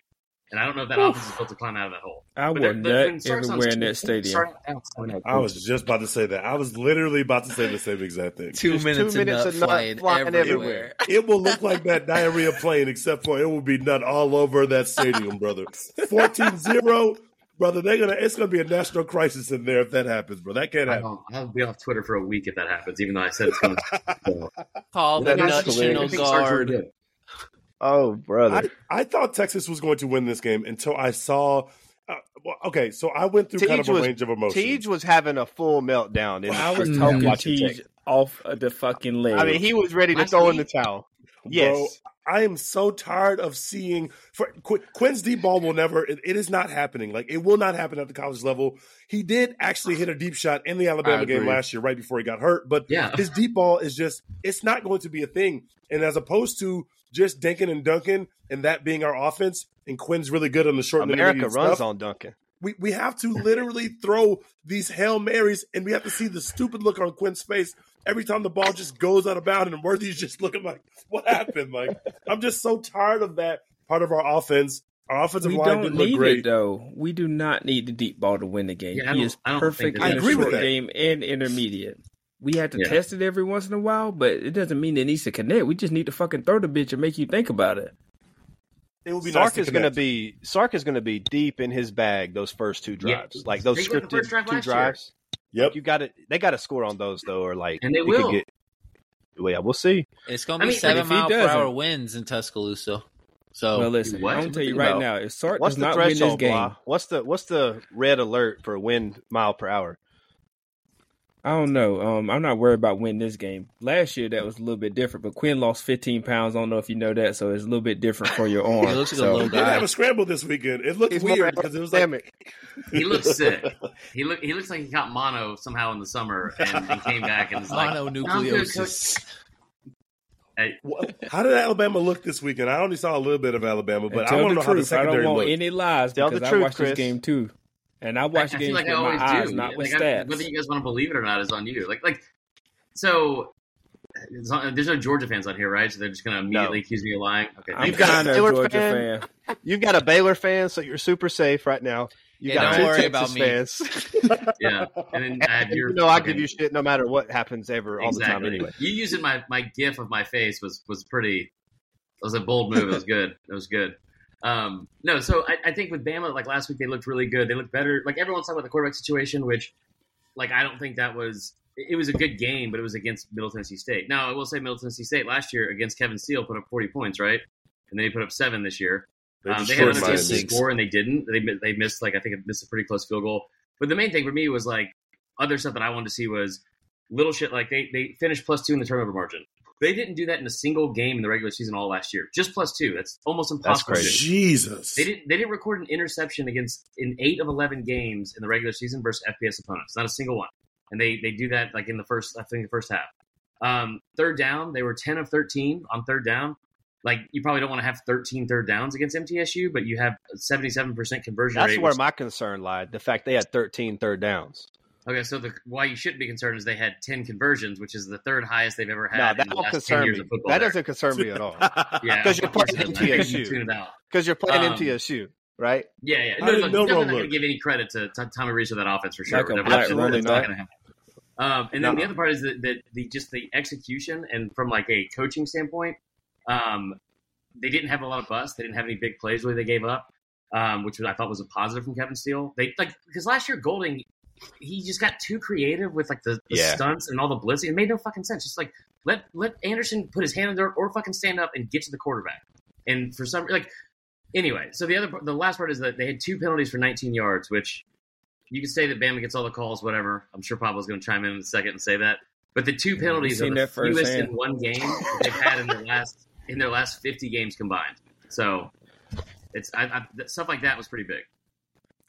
And I don't know if that Oof. offense is built to climb out of that hole. I but would not even wear in that stadium. I was just about to say that. I was literally about to say the same exact thing. two, minutes two minutes of nut flying, flying everywhere. everywhere. It will look like that diarrhea plane, except for it will be nut all over that stadium, brother. fourteen zero, brother. They're gonna. It's going to be a national crisis in there if that happens, bro. That can't happen. I'll be off Twitter for a week if that happens, even though I said it's going to Call the National Guard. Oh, brother. I, I thought Texas was going to win this game until I saw uh, – okay, so I went through Tej kind of a was, range of emotions. Tej was having a full meltdown. In well, the I was talking Tej off of the fucking leg. I mean, he was ready to I throw mean, in the towel. Yes. I am so tired of seeing for, Qu- Quinn's deep ball will never – it is not happening. Like, it will not happen at the college level. He did actually hit a deep shot in the Alabama game last year right before he got hurt. But yeah. his deep ball is just – it's not going to be a thing. And as opposed to just Dinkin and Duncan and that being our offense, and Quinn's really good on the short and America runs stuff, on Duncan. We we have to literally throw these Hail Marys, and we have to see the stupid look on Quinn's face every time the ball just goes out of bounds, and Worthy's just looking like, what happened? Like, I'm just so tired of that part of our offense. Our offensive we line didn't look great. It, though. We do not need the deep ball to win the game. Yeah, he is perfect in the short game and intermediate. We have to yeah. test it every once in a while, but it doesn't mean it needs to connect. We just need to fucking throw the bitch and make you think about it. It will be Sark nice is going to be Sark is going to be deep in his bag those first two drives, yep. like those they scripted drive two drives. Year. Yep, you got it. They got to score on those though, or like and they will. Could get, well, yeah, we'll see. It's going to be I mean, seven mile per hour winds in Tuscaloosa. So, well, listen, what? I'm going to tell you right about, now, if Sark does not win this game, blah? what's the what's the red alert for wind mile per hour? I don't know. Um, I'm not worried about winning this game. Last year, that was a little bit different, but Quinn lost fifteen pounds. I don't know if you know that, so it's a little bit different for your arm. It looks like so. a little guy. He didn't have a scramble this weekend. It looked He's weird because it was like – He looks sick. He, look, he looks like he got mono somehow in the summer and, and came back and was like – Mononucleosis. Hey. How did Alabama look this weekend? I only saw a little bit of Alabama, but I want to know truth, how the secondary I don't want looked. Any lies tell because the truth, I watched Chris. This game too. And I watch I, games I like with I my eyes, do. Not like with I, stats. Whether you guys want to believe it or not is on you. Like, like, so not, there's no Georgia fans on here, right? So they're just going to immediately no. accuse me of lying. Okay, I'm you've got a Baylor Georgia fan. fan. You've got a Baylor fan, so you're super safe right now. You yeah, got don't two worry Texas about me. Fans. yeah, and then and I have your. You know, I give you shit no matter what happens ever exactly. all the time. Anyway, you using my my GIF of my face was was pretty. It was a bold move. It was good. It was good. Um, no, so I, I think with Bama, like last week, they looked really good. They looked better. Like everyone's talking about the quarterback situation, which, like, I don't think that was. It was a good game, but it was against Middle Tennessee State. Now, I will say Middle Tennessee State last year against Kevin Steele put up forty points, right? And then he put up seven this year. Um, they had another chance to score, and they didn't. They they missed like I think missed a pretty close field goal. But the main thing for me was like other stuff that I wanted to see was little shit like they they finished plus two in the turnover margin. They didn't do that in a single game in the regular season all last year. Just plus two. That's almost impossible. That's crazy. Jesus. They didn't They didn't record an interception against in eight of eleven games in the regular season versus F B S opponents. Not a single one. And they they do that like in the first, I think the first half. Um, third down, they were ten of thirteen on third down. Like you probably don't want to have thirteen third downs against M T S U, but you have a seventy-seven percent conversion That's rate. That's where which, my concern lied, the fact they had thirteen third downs. Okay, so the, why you shouldn't be concerned is they had ten conversions, which is the third highest they've ever had no, in the last ten years me. Of football. That there. Doesn't concern me at all. yeah, because you're playing M T S U. Because you're playing um, M T S U, right? Yeah, yeah. No, look, no, no, I'm not going to give any credit to Tommy Reese for that offense for sure. Like never, absolutely not, not going to happen. Um, and then no, the other part is that the, the just the execution and from like a coaching standpoint, um, they didn't have a lot of busts. They didn't have any big plays where they gave up, um, which I thought was a positive from Kevin Steele. They like because last year Golding. He just got too creative with like the, the yeah. stunts and all the blitzing. It made no fucking sense. Just like let let Anderson put his hand in the dirt or fucking stand up and get to the quarterback. And for some like anyway, so the other the last part is that they had two penalties for nineteen yards, which you could say that Bama gets all the calls, whatever. I'm sure Pablo's going to chime in in a second and say that. But the two penalties yeah, are the fewest in one game that they've had in their last in their last fifty games combined. So it's I, I, stuff like that was pretty big.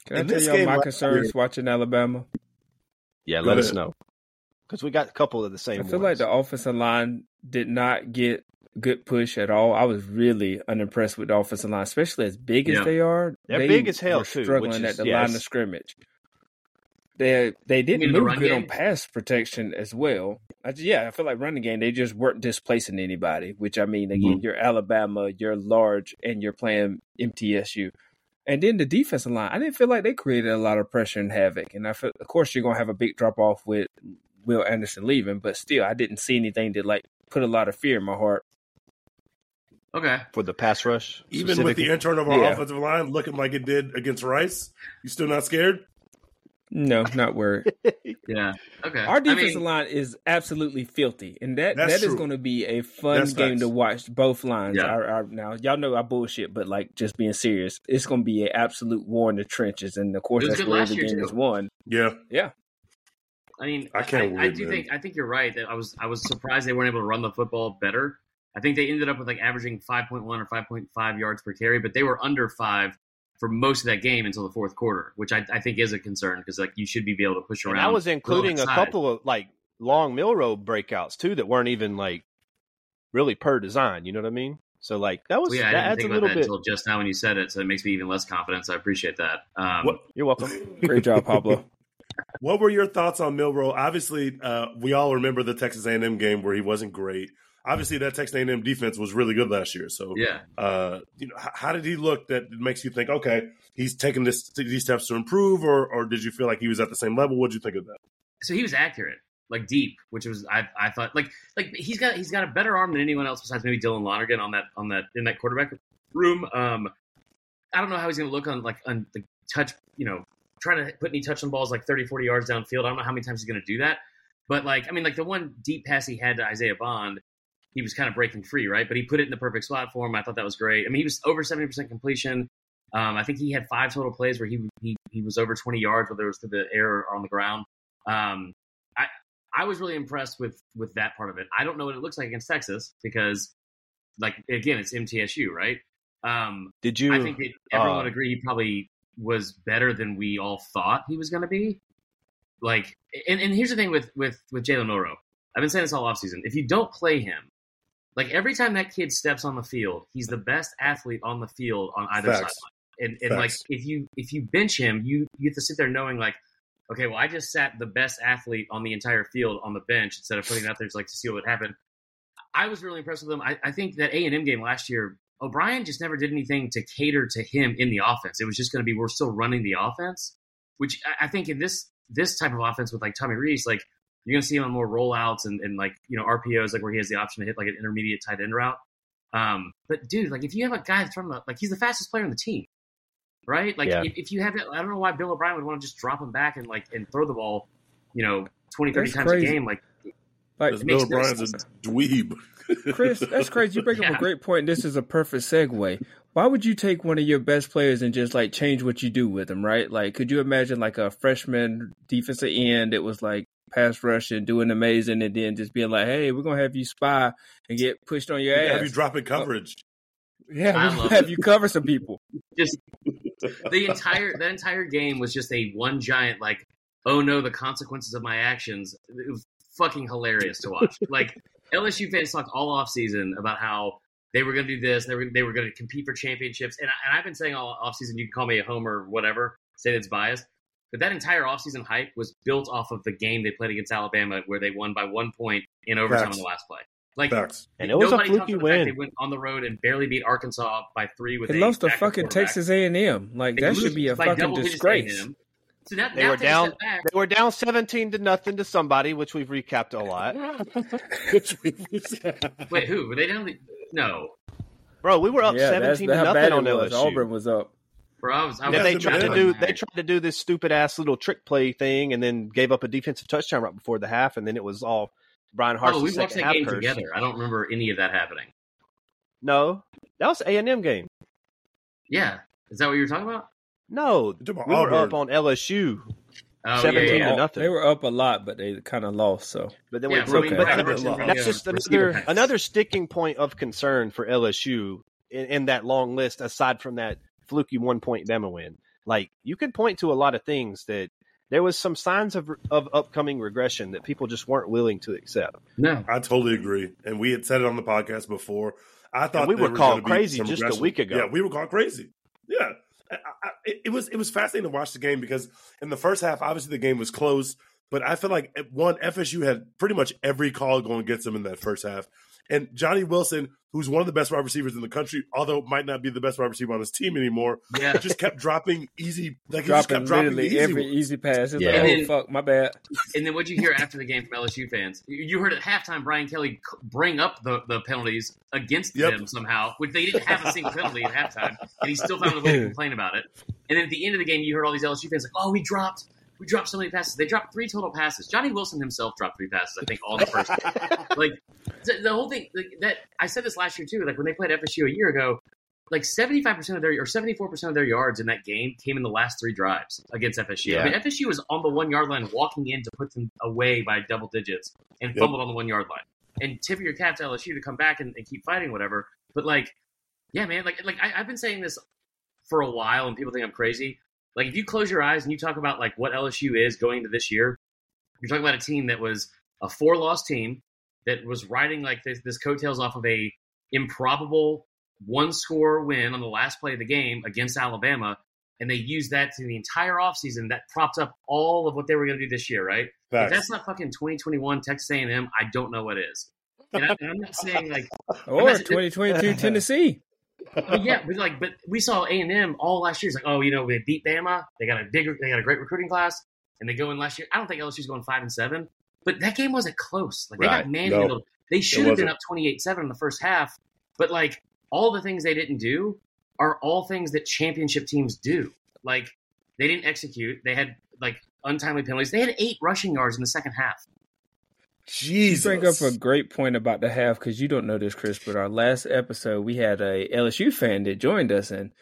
Can I tell y'all my concerns watching Alabama? Yeah, let us know. Because we got a couple of the same ones. I feel like the offensive line did not get good push at all. I was really unimpressed with the offensive line, especially as big as they are. They're big as hell, too. Struggling at the line of scrimmage. They they didn't move good on pass protection as well. I just, yeah, I feel like running game, they just weren't displacing anybody, which, I mean, again, mm-hmm. you're Alabama, you're large, and you're playing M T S U. And then the defensive line, I didn't feel like they created a lot of pressure and havoc. And I feel, of course, you're going to have a big drop-off with Will Anderson leaving, but still, I didn't see anything that, like, put a lot of fear in my heart. Okay. For the pass rush? Even with the intern of our yeah. offensive line looking like it did against Rice, you still not scared? No, not worried. yeah. Okay. Our defensive I mean, line is absolutely filthy, and that, that true. Is going to be a fun that's game nice. To watch. Both lines. Yeah. Are, are, now, y'all know I bullshit, but like just being serious, it's going to be an absolute war in the trenches, and of course that's where the game too. Is won. Yeah. Yeah. I mean, I can't. I, I do man. think I think you're right. That I was I was surprised they weren't able to run the football better. I think they ended up with like averaging five point one or five point five yards per carry, but they were under five for most of that game until the fourth quarter, which I, I think is a concern because like you should be able to push around. And I was including a couple of like long Milroe breakouts too that weren't even like really per design. You know what I mean? So like that was well, yeah. That I didn't think about that bit. Until just now when you said it, so it makes me even less confident. So I appreciate that. Um, well, you're welcome. Great job, Pablo. What were your thoughts on Milroe? Obviously, uh, we all remember the Texas A and M game where he wasn't great. Obviously, that Texas A and M defense was really good last year. So, yeah, uh, you know, how, how did he look that makes you think, okay, he's taking this, these steps to improve, or or did you feel like he was at the same level? What did you think of that? So he was accurate, like deep, which was I, I thought like like he's got he's got a better arm than anyone else besides maybe Dylan Lonergan on that on that in that quarterback room. Um, I don't know how he's going to look on like on the touch, you know. Trying to put any touchdown balls like thirty, forty yards downfield. I don't know how many times he's going to do that. But, like, I mean, like the one deep pass he had to Isaiah Bond, he was kind of breaking free, right? But he put it in the perfect spot for him. I thought that was great. I mean, he was over seventy percent completion. Um, I think he had five total plays where he, he he was over twenty yards, whether it was through the air or on the ground. Um, I I was really impressed with with that part of it. I don't know what it looks like against Texas because, like, again, it's M T S U, right? Um, Did you? I think that everyone uh, would agree he probably – was better than we all thought he was going to be. Like, and, and here's the thing with, with, with Jalen Milroe. I've been saying this all offseason. If you don't play him, like every time that kid steps on the field, he's the best athlete on the field on either sideline. And, and like, if you, if you bench him, you, you have to sit there knowing like, okay, well, I just sat the best athlete on the entire field on the bench instead of putting it out there just like to see what would happen. I was really impressed with him. I, I think that A and M game last year, O'Brien just never did anything to cater to him in the offense. It was just going to be, we're still running the offense, which I think in this, this type of offense with like Tommy Reese, like you're going to see him on more rollouts and, and like, you know, R P Os, like where he has the option to hit like an intermediate tight end route. Um, but dude, like if you have a guy that's from the, like he's the fastest player on the team, right? Like yeah. if, if you have that, I don't know why Bill O'Brien would want to just drop him back and like, and throw the ball, you know, twenty, thirty that's times crazy. A game. Like, Like, Bill O'Brien's a dweeb. Chris, that's crazy. You bring yeah. up a great point. This is a perfect segue. Why would you take one of your best players and just like change what you do with them, right? Like, could you imagine like a freshman defensive end that was like pass rushing, doing amazing, and then just being like, "Hey, we're gonna have you spy and get pushed on your ass." Have you dropping coverage? Yeah, we're gonna have you cover some people. Just the entire that entire game was just a one giant like, "Oh no, the consequences of my actions." It was fucking hilarious to watch. Like L S U fans talked all off season about how they were going to do this. They were, they were going to compete for championships. And, I, and I've been saying all off season, you can call me a homer or whatever, say that's biased. But that entire off season hype was built off of the game they played against Alabama where they won by one point in overtime on the last play. Like, Facts. And it was a fluky win. They went on the road and barely beat Arkansas by three. With They lost to fucking Texas A and M. Like they that should be a fucking disgrace. So now, they, now were down, they were down seventeen to nothing to somebody, which we've recapped a lot. Wait, who? Were they down? The, no. Bro, we were up yeah, seventeen to nothing on L S U. Auburn was up. Bro, I was, I was they, tried to do, they tried to do this stupid-ass little trick play thing and then gave up a defensive touchdown right before the half, and then it was all Brian Hart's oh, we watched that game curse. Together. I don't remember any of that happening. No. That was an A and M game. Yeah. Is that what you were talking about? No, we were up on L S U, oh, seventeen yeah, yeah. to nothing. They were up a lot, but they kind of lost. So, but then yeah, we broke. Okay. That's yeah. just another another sticking point of concern for L S U in, in that long list. Aside from that fluky one point Bama win, like you could point to a lot of things that there was some signs of of upcoming regression that people just weren't willing to accept. No, I totally agree, and we had said it on the podcast before. I thought and we were called crazy just regression. a week ago. Yeah, we were called crazy. Yeah. I, I, it was it was fascinating to watch the game because in the first half, obviously the game was close, but I feel like one F S U had pretty much every call going against them in that first half. And Johnny Wilson, who's one of the best wide receivers in the country, although might not be the best wide receiver on his team anymore, yeah. just kept dropping easy, like dropping, he just kept dropping literally easy every one. Easy pass. It's yeah. like, oh then, fuck, my bad. And then what'd you hear after the game from L S U fans? You heard at halftime Brian Kelly bring up the, the penalties against yep. them somehow, which they didn't have a single penalty at halftime, and he still found a way to complain about it. And then at the end of the game, you heard all these L S U fans like, "Oh, we dropped." We dropped so many passes. They dropped three total passes. Johnny Wilson himself dropped three passes, I think, all in the first game. Like, the whole thing, like, that I said this last year, too. Like, when they played F S U a year ago, like, seventy-five percent of their, or seventy-four percent of their yards in that game came in the last three drives against F S U. Yeah. I mean, F S U was on the one-yard line walking in to put them away by double digits and fumbled yep. on the one-yard line. and tip of your cap to L S U to come back and, and keep fighting, whatever. But like, yeah, man, like like I, I've been saying this for a while, and people think I'm crazy. Like, if you close your eyes and you talk about like what L S U is going into this year, you're talking about a team that was a four-loss team that was riding like this, this coattails off of a improbable one-score win on the last play of the game against Alabama, and they used that to the entire offseason. That propped up all of what they were going to do this year, right? Facts. If that's not fucking twenty twenty-one Texas A and M, I don't know what is. And, I, and I'm not saying like – Or saying, twenty twenty-two Tennessee. But yeah, but like, but we saw A and M all last year. It's like, oh, you know, they beat Bama. They got a big, they got a great recruiting class, and they go in last year. I don't think L S U's going five and seven, but that game wasn't close. Like they right. got manhandled. Nope. They should have been up twenty-eight seven in the first half. But like all the things they didn't do are all things that championship teams do. Like they didn't execute. They had like untimely penalties. They had eight rushing yards in the second half. Jesus. You bring up a great point about the half because you don't know this, Chris, but our last episode we had a L S U fan that joined us, and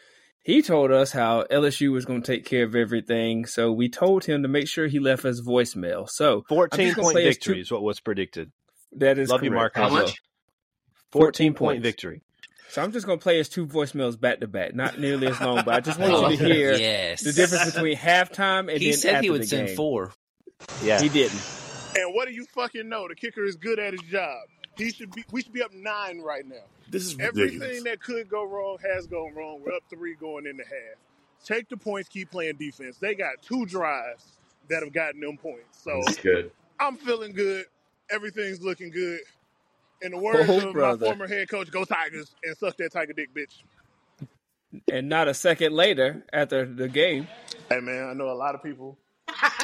he told us how L S U was going to take care of everything. So we told him to make sure he left us voicemail. So fourteen-point victory two- is what was predicted. That is Love correct. You, Mark. How much? fourteen-point victory. So I'm just going to play his two voicemails back-to-back. Not nearly as long, but I just want oh, you to hear yes. the difference between halftime and he then after the game. He said he would send four. Yeah. He didn't. And what do you fucking know? The kicker is good at his job. He should be. We should be up nine right now. This is ridiculous. Everything that could go wrong has gone wrong. We're up three going into half. Take the points. Keep playing defense. They got two drives that have gotten them points. So that's good. I'm feeling good. Everything's looking good. In the words oh, of brother. my former head coach, "Go Tigers and suck that tiger dick, bitch." And not a second later, after the game. Hey man, I know a lot of people.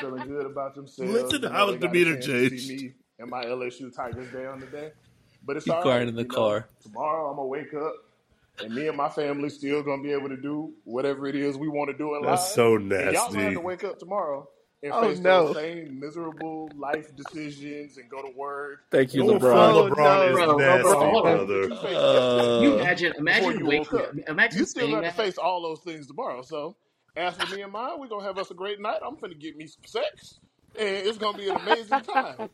Feeling good about themselves. Listen to how the demeanor changed. Me and my L S U Tigers day on the day, but it's all right. In the car tomorrow, I'm gonna wake up, and me and my family still gonna be able to do whatever it is we want to do in life. That's so nasty. And y'all gonna have to wake up tomorrow and oh, face no. those same miserable life decisions and go to work. Thank you, LeBron. Oh, LeBron no, is bro, nasty, bro. brother. Uh, you imagine, imagine you waking up. Imagine you still have to face all those things tomorrow. So. As for me and mine, we're going to have us a great night. I'm going to get me some sex, and it's going to be an amazing time.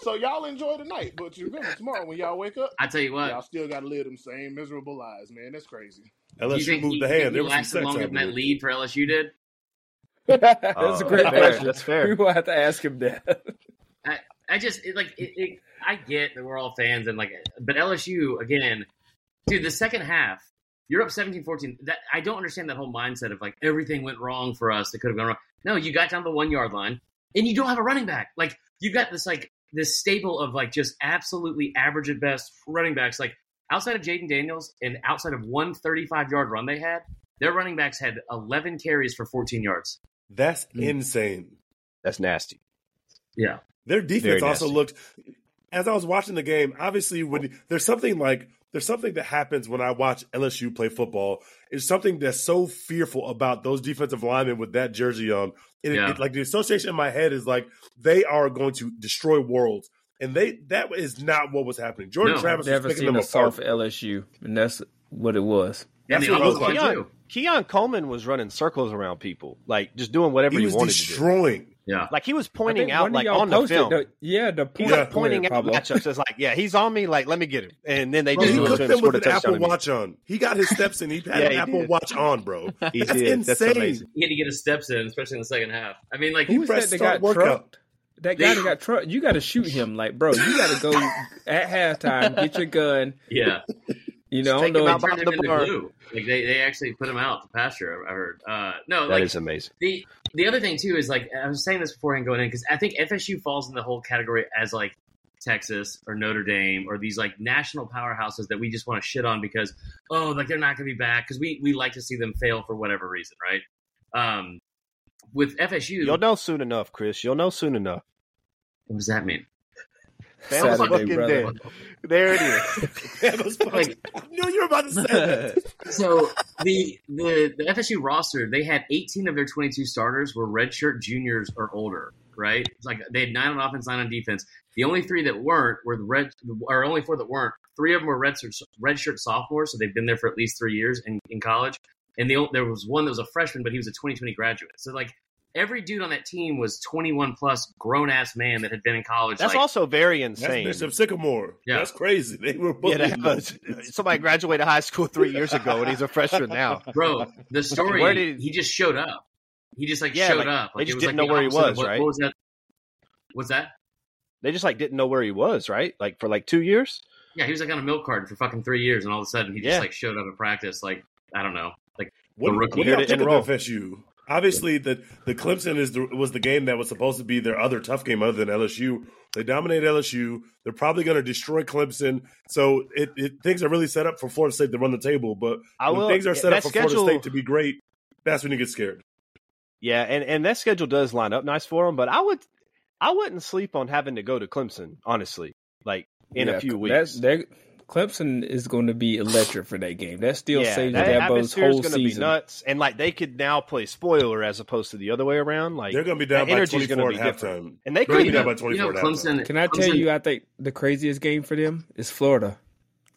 So y'all enjoy the night, but you remember tomorrow when y'all wake up, I tell you what, y'all still got to live them same miserable lives, man. That's crazy. L S U moved the hand. There was some sex longer than that lead for L S U did? That's a great question. That's fair. We will have to ask him that. I, I just it, like it, it, I get that we're all fans, and like, but L S U again, dude. The second half. You're up seventeen fourteen. That, I don't understand that whole mindset of, like, everything went wrong for us that could have gone wrong. No, you got down to the one-yard line, and you don't have a running back. Like, you've got this, like, this staple of, like, just absolutely average at best running backs. Like, outside of Jaden Daniels and outside of one thirty-five-yard run they had, their running backs had eleven carries for fourteen yards. That's mm. insane. That's nasty. Yeah. Their defense also looked – as I was watching the game, obviously, when there's something like – There's something that happens when I watch L S U play football. It's something that's so fearful about those defensive linemen with that jersey on. And yeah. it, it, like the association in my head is like they are going to destroy worlds, and they that is not what was happening. Jordan no, Travis never was seen them a star for L S U, and that's what it was. Yeah, that's what it was like. Keon, Keon Coleman was running circles around people, like just doing whatever he, was he wanted destroying. to do. Yeah, like he was pointing out, like on the film. The, yeah, the point yeah, pointing yeah, out matchups is like, yeah, he's on me. Like, let me get him, and then they bro, just he cooked him with an Apple Watch on. He got his steps in. He had yeah, an he Apple did. Watch on, bro. He That's did. Insane. That's amazing. He had to get his steps in, especially in the second half. I mean, like who was that that got trucked? That guy that got trucked. You got to shoot him, like bro. You got to go at halftime, get your gun. Yeah, you know, I don't know. They turned him into blue. Like they, they actually put him out to pasture. I heard. Uh, no, that is amazing. The other thing, too, is, like, I was saying this beforehand going in, because I think F S U falls in the whole category as, like, Texas or Notre Dame or these, like, national powerhouses that we just want to shit on because, oh, like, they're not going to be back because we, we like to see them fail for whatever reason, right? Um, with F S U... You'll know soon enough, Chris. You'll know soon enough. What does that mean? Bama's fucking dead. There it is. Bama's fucking I knew you were about to say that. So the, the the F S U roster, they had eighteen of their twenty-two starters were redshirt juniors or older, right? It's like they had nine on offense, nine on defense. The only three that weren't were the red, or only four that weren't. Three of them were redshirt redshirt sophomores, so they've been there for at least three years in, in college. And the, there was one that was a freshman, but he was a twenty twenty graduate. So like every dude on that team was twenty-one plus grown ass man that had been in college. That's like, also very insane. That's Bishop Sycamore. Yeah. That's crazy. They were yeah, was, somebody graduated high school three years ago and he's a freshman now. Bro, the story, where did, he just showed up. He just like yeah, showed like, up. Like, they just it was didn't like know where he was, what, right? What was that? What's that? They just like didn't know where he was, right? Like for like two years? Yeah, he was like on a milk carton for fucking three years and all of a sudden he yeah. just like showed up at practice like, I don't know. Like what, the rookie. What did you think of F S U? Obviously, the, the Clemson is the, was the game that was supposed to be their other tough game other than L S U. They dominate L S U. They're probably going to destroy Clemson. So it, it things are really set up for Florida State to run the table. But I when will, things are set up for schedule, Florida State to be great, that's when you get scared. Yeah, and, and that schedule does line up nice for them. But I, would, I wouldn't sleep on having to go to Clemson, honestly, like in yeah, a few weeks. That, Clemson is going to be electric for that game. That still yeah, saves Dabo's whole season. Be nuts. And like they could now play spoiler as opposed to the other way around. Like they're going to be down by twenty-four at halftime, and they could be down by twenty-four at halftime. Can I tell you? I think the craziest game for them is Florida,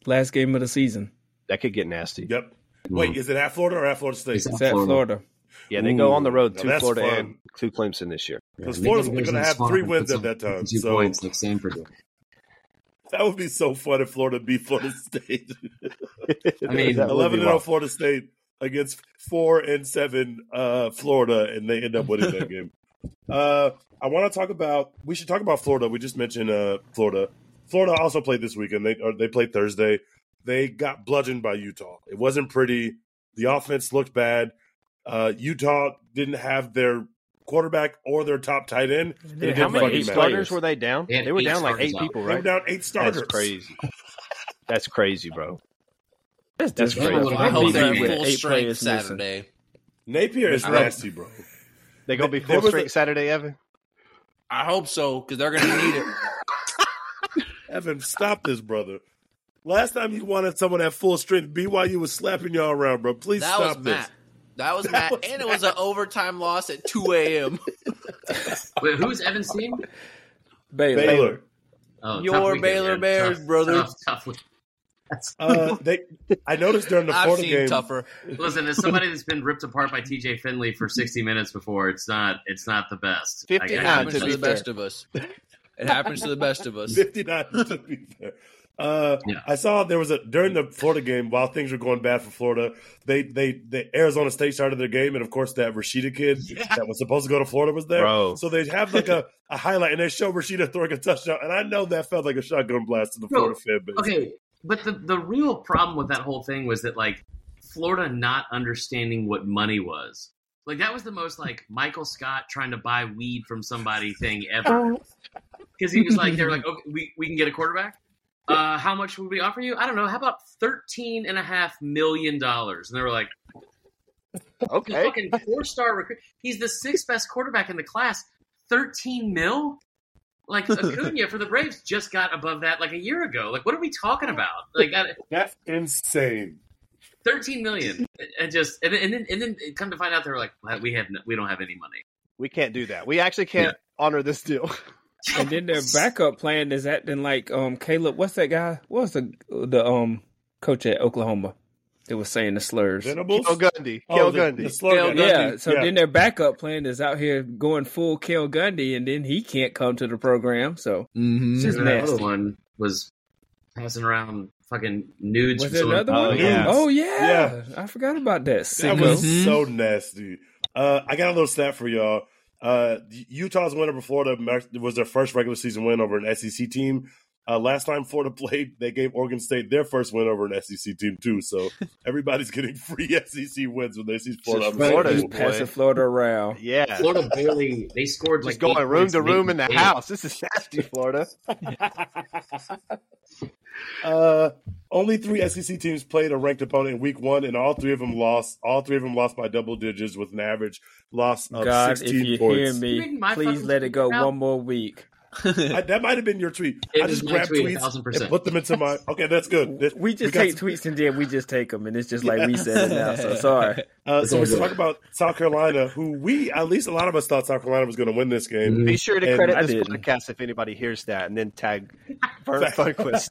last game of the season. That could get nasty. Yep. Wait, is it at Florida or at Florida State? It's at Florida. Yeah, they go on the road to Florida and to Clemson this year. Because Florida's going to have three wins at that time. Two points, like Sanford did. That would be so fun if Florida beat Florida State. I mean, eleven and oh Florida State against four and seven uh, Florida, and they end up winning that game. Uh, I want to talk about – we should talk about Florida. We just mentioned uh, Florida. Florida also played this weekend. They or they played Thursday. They got bludgeoned by Utah. It wasn't pretty. The offense looked bad. Uh, Utah didn't have their – quarterback or their top tight end. Dude, how many starters were they down? They, they were down like eight people, right? They were down eight starters. That's crazy. That's crazy, bro. That's, that's crazy. I hope they're full strength Saturday. Napier is nasty, bro. They're going to be full strength Saturday, Evan? I hope so, because they're going to need it. Evan, stop this, brother. Last time you wanted someone at full strength, B Y U was slapping y'all around, bro. Please stop this. That was Matt, and Matt. It was an overtime loss at two a.m. Wait, who's Evan's team? Baylor. Baylor. Oh, Your Baylor again. Bears, tough, brother. Tough, tough. Uh, they, I noticed during the I've Florida seen game. Tougher. Listen, as somebody that's been ripped apart by T J Finley for sixty minutes before, it's not it's not the best. fifty-nine it happens to, to be the fair. best of us. It happens to the best of us. fifty-nine to be fair. Uh, yeah. I saw there was a during the Florida game while things were going bad for Florida, they they, they Arizona State started their game, and of course that Rashida kid yeah. that was supposed to go to Florida was there. Bro. So they'd have like a, a highlight and they show Rashida throwing a touchdown, and I know that felt like a shotgun blast to the Bro, Florida fan base. Okay, but the the real problem with that whole thing was that like Florida not understanding what money was. Like that was the most like Michael Scott trying to buy weed from somebody thing ever, because he was like they were like okay, we we can get a quarterback. Uh, how much would we offer you? I don't know. How about thirteen and a half million dollars? And they were like, okay. Fucking four-star recruit. He's the sixth best quarterback in the class. thirteen mil? Like, Acuna for the Braves just got above that like a year ago. Like, what are we talking about? Like, I, that's insane. thirteen million. And just, and, and then, and then come to find out they were like, well, we have no, we don't have any money. We can't do that. We actually can't yeah. honor this deal. And then their backup plan is acting like um Caleb. What's that guy? What was the the um coach at Oklahoma that was saying the slurs? Venables? Kale Gundy. Kale oh, Gundy. The, the slur Kale Gundy. Yeah. So yeah. then their backup plan is out here going full Kale Gundy, and then he can't come to the program. So mm-hmm. it's just and nasty. Another one was passing around fucking nudes. Was there another one? Oh yeah. oh yeah. yeah. I forgot about that. Sicko. That was mm-hmm. so nasty. Uh, I got a little snap for y'all. Uh, Utah's win over Florida was their first regular season win over an S E C team. Uh, last time Florida played, they gave Oregon State their first win over an S E C team too. So everybody's getting free S E C wins when they see Florida. Florida's passing Florida around. Yeah, Florida barely. They scored like just going room to room in the house. This is nasty, Florida. uh, only three S E C teams played a ranked opponent in week one, and all three of them lost. All three of them lost by double digits with an average loss of God, sixteen if you points. Hear me, please let it go out. One more week. I, that might have been your tweet. It I just grabbed tweet, tweets and put them into my. Okay, that's good. That, we just we take some... tweets and then we just take them, and it's just like yeah. we said it now. So sorry. Uh, so we should talk about South Carolina, who we at least a lot of us thought South Carolina was going to win this game. Be sure to and credit this podcast if anybody hears that, and then tag Funquist.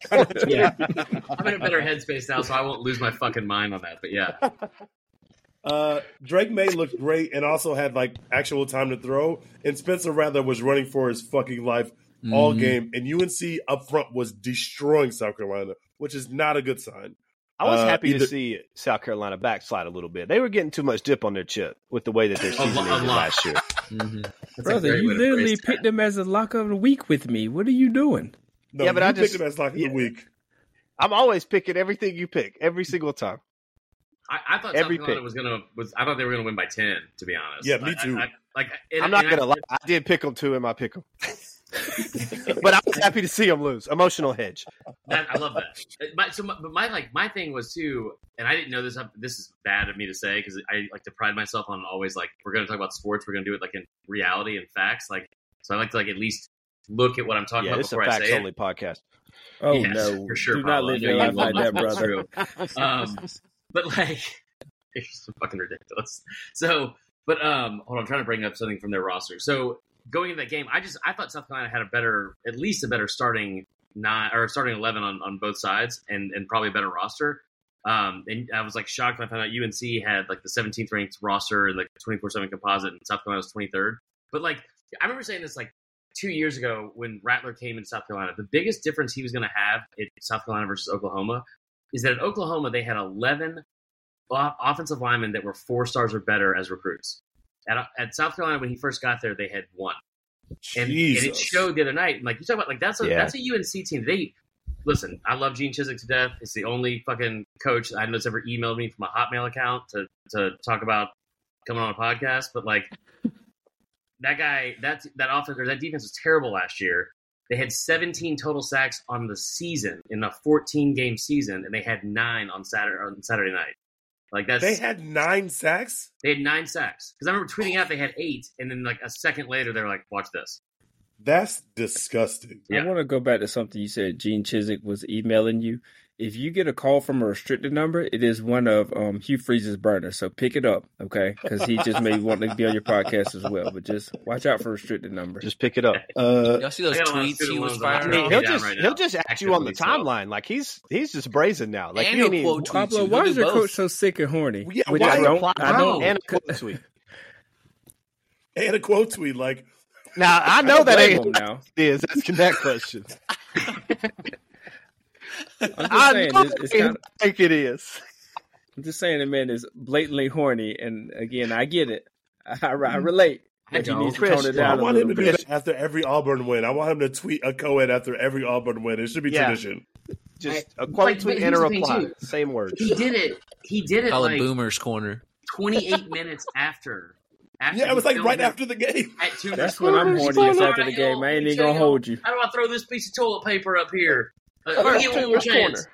yeah, I'm in a better headspace now, so I won't lose my fucking mind on that. But yeah, Uh, Drake May looked great and also had like actual time to throw. And Spencer Rattler was running for his fucking life mm-hmm. all game. And U N C up front was destroying South Carolina, which is not a good sign. I was uh, happy either. to see South Carolina backslide a little bit. They were getting too much dip on their chip with the way that their season ended last year. Mm-hmm. Brother, you literally picked them as a lock of the week with me. What are you doing? No, yeah, but I just picked them as lock of yeah, the week. I'm always picking everything you pick, every single time. I, I thought Every South Carolina pick. was gonna was I thought they were gonna win by ten. To be honest, yeah, me too. I, I, like, and, I'm not gonna I, lie, I did pick them too in my pick 'em, but I was happy to see them lose. Emotional hedge. That, I love that. My, so, my, but my like my thing was too, and I didn't know this. This is bad of me to say because I like to pride myself on always like if we're gonna talk about sports, we're gonna do it like in reality and facts. Like so, I like to like at least look at what I'm talking yeah, about before I say it. It's a facts only podcast. Oh yes, no, for sure, do not live your life like that, brother. um, But, like, it's so fucking ridiculous. So, but, um, hold on, I'm trying to bring up something from their roster. So, going into that game, I just, I thought South Carolina had a better, at least a better starting nine, or starting eleven on, on both sides, and, and probably a better roster. Um, and I was, like, shocked when I found out U N C had, like, the seventeenth ranked roster and, like, twenty-four seven composite, and South Carolina was twenty-third. But, like, I remember saying this, like, two years ago when Rattler came in South Carolina, the biggest difference he was going to have at South Carolina versus Oklahoma is that at Oklahoma, they had eleven offensive linemen that were four stars or better as recruits. At, at South Carolina, when he first got there, they had one. And, and it showed the other night. And like you talk about, like that's a, yeah. that's a U N C team. They Listen, I love Gene Chizik to death. It's the only fucking coach I know that's ever emailed me from a Hotmail account to, to talk about coming on a podcast. But, like, that guy, that, that offense or that defense was terrible last year. They had seventeen total sacks on the season in a fourteen-game season, and they had nine on Saturday on Saturday night. Like that's they had nine sacks. They had nine sacks because I remember tweeting out they had eight, and then like a second later they're like, "Watch this." That's disgusting. Yeah. I want to go back to something you said. Gene Chizik was emailing you. If you get a call from a restricted number, it is one of um, Hugh Freeze's burners. So pick it up, okay? Because he just may want to be on your podcast as well. But just watch out for restricted numbers. Just pick it up. Uh, Y'all see those tweets he was firing? I mean, he'll just, right he'll just act you on the timeline. So. Like he's he's just brazen now. Like and he quote Pablo, why is your both. coach so sick and horny? Yeah, Which why I don't. Apply, I don't. And a quote tweet. And a quote tweet. Like now I know I that ain't now. Is asking that question. I'm just I saying, know it's, it's kind of, think it is. I'm just saying the man is blatantly horny, and again, I get it. I, I relate. I, he needs to tone it down I want him to do bit. that after every Auburn win. I want him to tweet a co-ed after every Auburn win. It should be yeah. tradition. Just I, a quote tweet and a reply. Same words. He did it. He did it. Call like Boomer's Corner. twenty-eight minutes after. After yeah, it was like right after the game. That's when I'm horny. It's after the game. I ain't even gonna hold you. How do I throw this piece of toilet paper up here? Or give him a chance.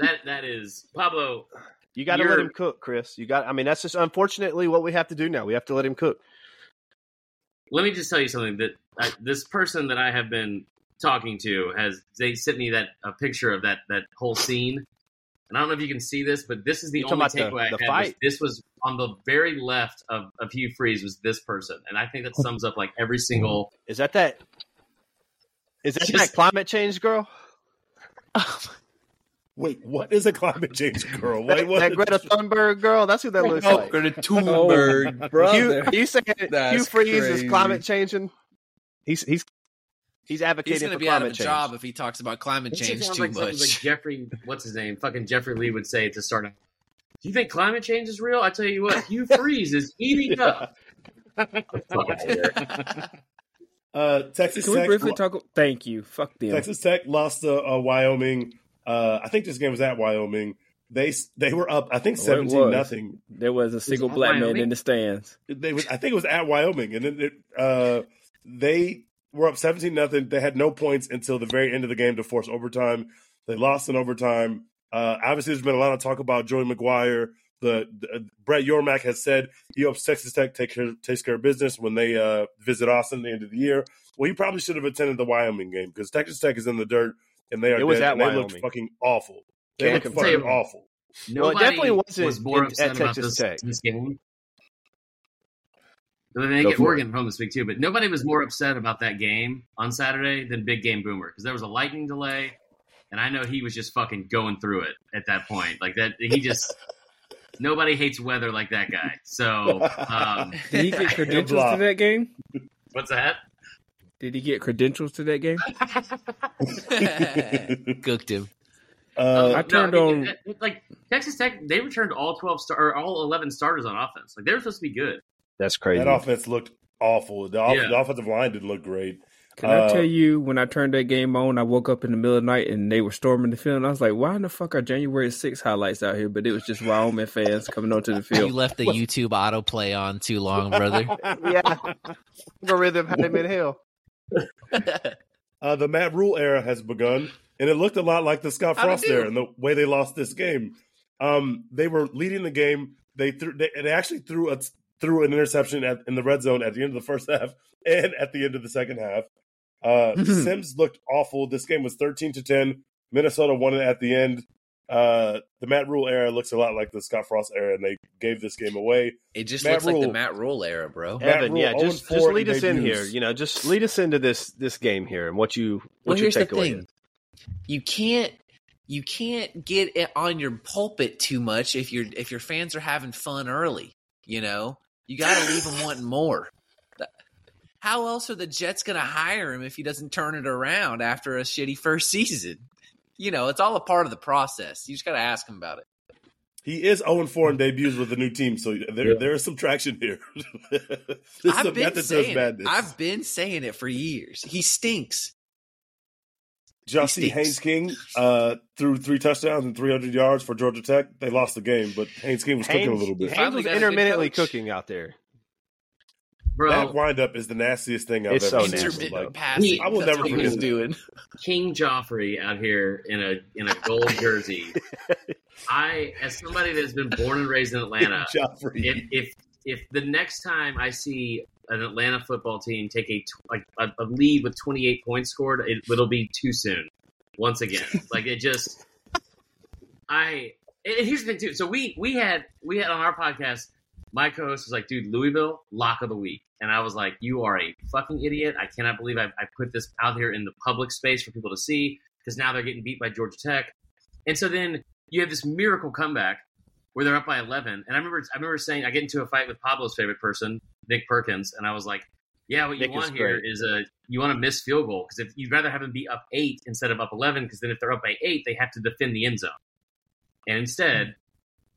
That that is Pablo. You got to let him cook, Chris. You got. I mean, that's just unfortunately what we have to do now. We have to let him cook. Let me just tell you something that I, this person that I have been talking to has. They sent me that a picture of that that whole scene, and I don't know if you can see this, but this is the only takeaway I had. Was, this was on the very left of, of Hugh Freeze was this person, and I think that sums up like every single. Is that that? Is that that climate change girl? Oh Wait, what is a climate change girl? Wait, what? That Greta Thunberg girl? That's who that looks oh, like. Greta Thunberg, brother. You, you saying Hugh Freeze is climate changing? He's he's he's advocating he's gonna for be climate out of a change. Job if he talks about climate change too like much. Like Jeffrey, what's his name? Fucking Jeffrey Lee would say to start. Do you think climate change is real? I tell you what, Hugh Freeze is eating up. Uh, Texas Can we Tech. Briefly talk, thank you. Fuck them. Texas Tech lost to uh, uh, Wyoming. Uh, I think this game was at Wyoming. They they were up. I think oh, seventeen nothing. There was a single was black Wyoming? man in the stands. They was, I think it was at Wyoming, and then it, uh, they were up seventeen nothing. They had no points until the very end of the game to force overtime. They lost in overtime. Uh, obviously, there's been a lot of talk about Joey McGuire. The, the uh, Brett Yormack has said he hopes Texas Tech take care, takes care of business when they uh, visit Austin at the end of the year. Well, he probably should have attended the Wyoming game because Texas Tech is in the dirt and they are. It was dead, at Wyoming. They looked fucking awful. They yeah, looked fucking awful. No, it definitely wasn't was more in, upset at about Texas this, Tech. This game. They get Oregon home this week too, but nobody was more upset about that game on Saturday than Big Game Boomer because there was a lightning delay, and I know he was just fucking going through it at that point. Like that, he just. nobody hates weather like that guy. So um, did he get credentials to that game? What's that? Did he get credentials to that game? Cooked him. Uh, I turned no, on like Texas Tech. They returned all twelve star or all eleven starters on offense. Like they were supposed to be good. That's crazy. That offense looked awful. The, off- yeah. the offensive line did look great. Can uh, I tell you, when I turned that game on, I woke up in the middle of the night and they were storming the field. And I was like, why in the fuck are January sixth highlights out here? But it was just Wyoming fans coming onto the field. You left the YouTube autoplay on too long, brother. Yeah. Algorithm had him in hell. Uh, the Matt Rule era has begun. And it looked a lot like the Scott Frost era and the way they lost this game. Um, they were leading the game. They threw. They, they actually threw a, threw an interception at, in the red zone at the end of the first half and at the end of the second half. Uh, mm-hmm. Sims looked awful. This game was thirteen to ten. Minnesota won it at the end. Uh, the Matt Rule era looks a lot like the Scott Frost era, and they gave this game away. It just Matt looks Rule, like the Matt Rule era, bro. Evan, Rule, yeah, just, just lead us in here. You know, just lead us into this this game here and what you what well, your takeaway is. You can't you can't get it on your pulpit too much if your if your fans are having fun early. You know, you got to leave them wanting more. How else are the Jets going to hire him if he doesn't turn it around after a shitty first season? You know, it's all a part of the process. You just got to ask him about it. He is oh and four in debuts with a new team, so there yeah. there is some traction here. I've been saying it. I've been saying it for years. He stinks. Jussie Haynes-King uh, threw three touchdowns and three hundred yards for Georgia Tech. They lost the game, but Haynes-King was Haynes, cooking a little bit. Haynes was intermittently cooking out there. Bro, that windup is the nastiest thing I've it's ever so seen. Like, passing. I will That's never forget doing. King Joffrey out here in a in a gold jersey. I, as somebody that's been born and raised in Atlanta, if, if if the next time I see an Atlanta football team take a like a, a lead with twenty-eight points scored, it, it'll be too soon. Once again, like it just, I. And here's the thing too. So we we had we had on our podcast. My co-host was like, dude, Louisville, lock of the week. And I was like, you are a fucking idiot. I cannot believe I, I put this out here in the public space for people to see because now they're getting beat by Georgia Tech. And so then you have this miracle comeback where they're up by eleven. And I remember I remember saying, I get into a fight with Pablo's favorite person, Nick Perkins. And I was like, yeah, what you Nick want is here is a you want a missed field goal because if you'd rather have them be up eight instead of up eleven because then if they're up by eight, they have to defend the end zone. And instead... Mm-hmm.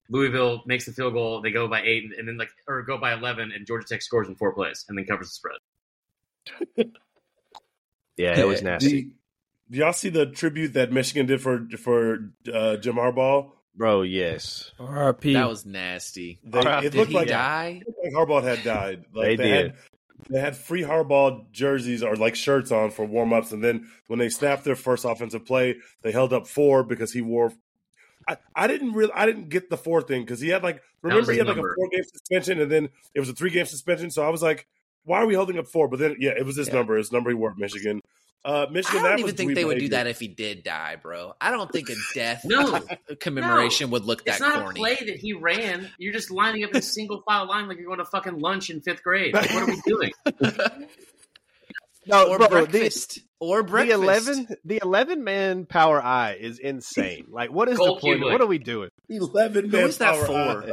Louisville makes the field goal. They go by eight, and then like or go by eleven, and Georgia Tech scores in four plays, and then covers the spread. Yeah, it was nasty. Do, do y'all see the tribute that Michigan did for for uh, Jim Harbaugh? Bro, yes. R I P. That was nasty. They, it did looked he like, die? It looked like Harbaugh had died. Like, they, they did. Had, they had free Harbaugh jerseys or like shirts on for warm ups, and then when they snapped their first offensive play, they held up four because he wore. I, I didn't really I didn't get the four thing because he had like remember he had number. like a four game suspension and then it was a three game suspension, so I was like, why are we holding up four? But then yeah, it was this yeah. number. It's number he wore at Michigan. Uh, Michigan. I don't that even was think they would do that if he did die, bro. I don't think a death no, commemoration no. would look that corny. It's not corny. A play that he ran. You're just lining up in a single file line like you're going to fucking lunch in fifth grade. Like, what are we doing? No, or bro, breakfast. The, or breakfast. The eleven, the eleven man power eye is insane. Like, what is Gold the point? Human. What are we doing? eleven man power eye.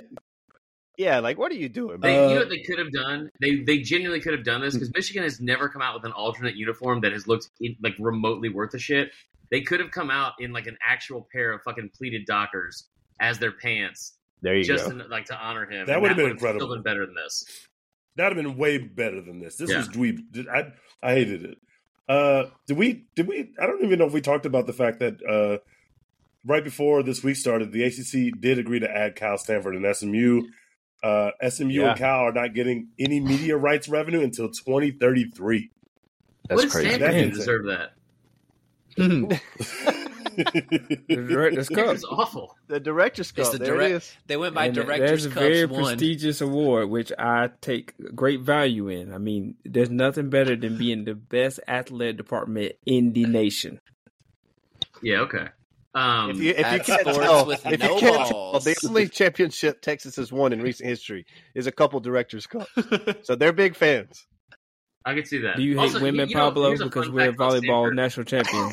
Yeah, like, what are you doing? They, uh, you know what they could have done? They they genuinely could have done this because Michigan has never come out with an alternate uniform that has looked in, like remotely worth a shit. They could have come out in like an actual pair of fucking pleated Dockers as their pants. There you just go. Just like to honor him. That would have been incredible. Still been better than this. That would have been way better than this. This yeah. was dweeb. I I hated it. Uh, did we? Did we? I don't even know if we talked about the fact that uh, right before this week started, the A C C did agree to add Cal, Stanford, and S M U. Uh, S M U yeah. and Cal are not getting any media rights revenue until twenty thirty-three. That's what crazy. Stanford didn't deserve that. The Director's Cup. This is awful. The Director's Cup. The there direct, it is. They went by and Director's Cup. That's a very one. prestigious award, which I take great value in. I mean, there's nothing better than being the best athletic department in the nation. Yeah, okay. Um, if you, if you can't tell, with if no you can't tell, the only championship Texas has won in recent history is a couple Director's Cups. So they're big fans. I can see that. Do you also, hate women, you know, Pablo, because we're a volleyball national champion?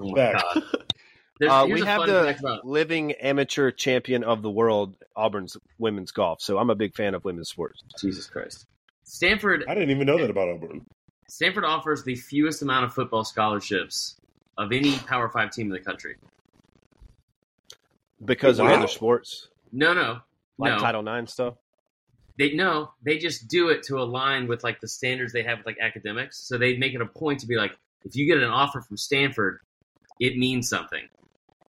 Oh my God. Uh, we have the living amateur champion of the world, Auburn's women's golf. So I'm a big fan of women's sports. Jesus Christ. Stanford. I didn't even know that about Auburn. Stanford offers the fewest amount of football scholarships of any Power Five team in the country. Because wow. of other sports? No, no. Like no. Title nine stuff? They No, they just do it to align with like the standards they have with like academics. So they make it a point to be like, if you get an offer from Stanford, it means something.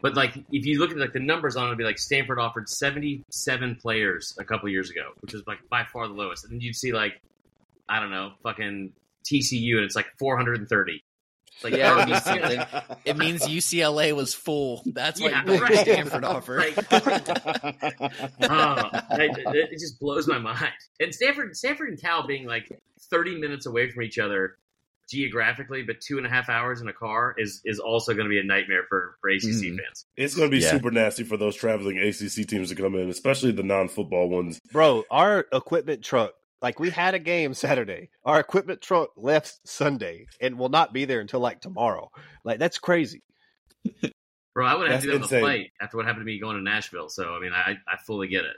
But like, if you look at like the numbers on it, it'd be like Stanford offered seventy-seven players a couple years ago, which is like by far the lowest. And then you'd see like, I don't know, fucking T C U, and it's like four hundred thirty. It's like, yeah, it, it means U C L A was full. That's yeah, what right. Stanford offered. Like, oh, it, it just blows my mind. And Stanford, Stanford and Cal being like thirty minutes away from each other. Geographically, but two and a half hours in a car is is also going to be a nightmare for, for A C C mm. fans. It's going to be yeah. super nasty for those traveling A C C teams to come in, especially the non-football ones. Bro, our equipment truck, like we had a game Saturday. Our equipment truck left Sunday and will not be there until like tomorrow. Like that's crazy. Bro, I would have to do that on the flight after what happened to me going to Nashville. So, I mean, I, I fully get it.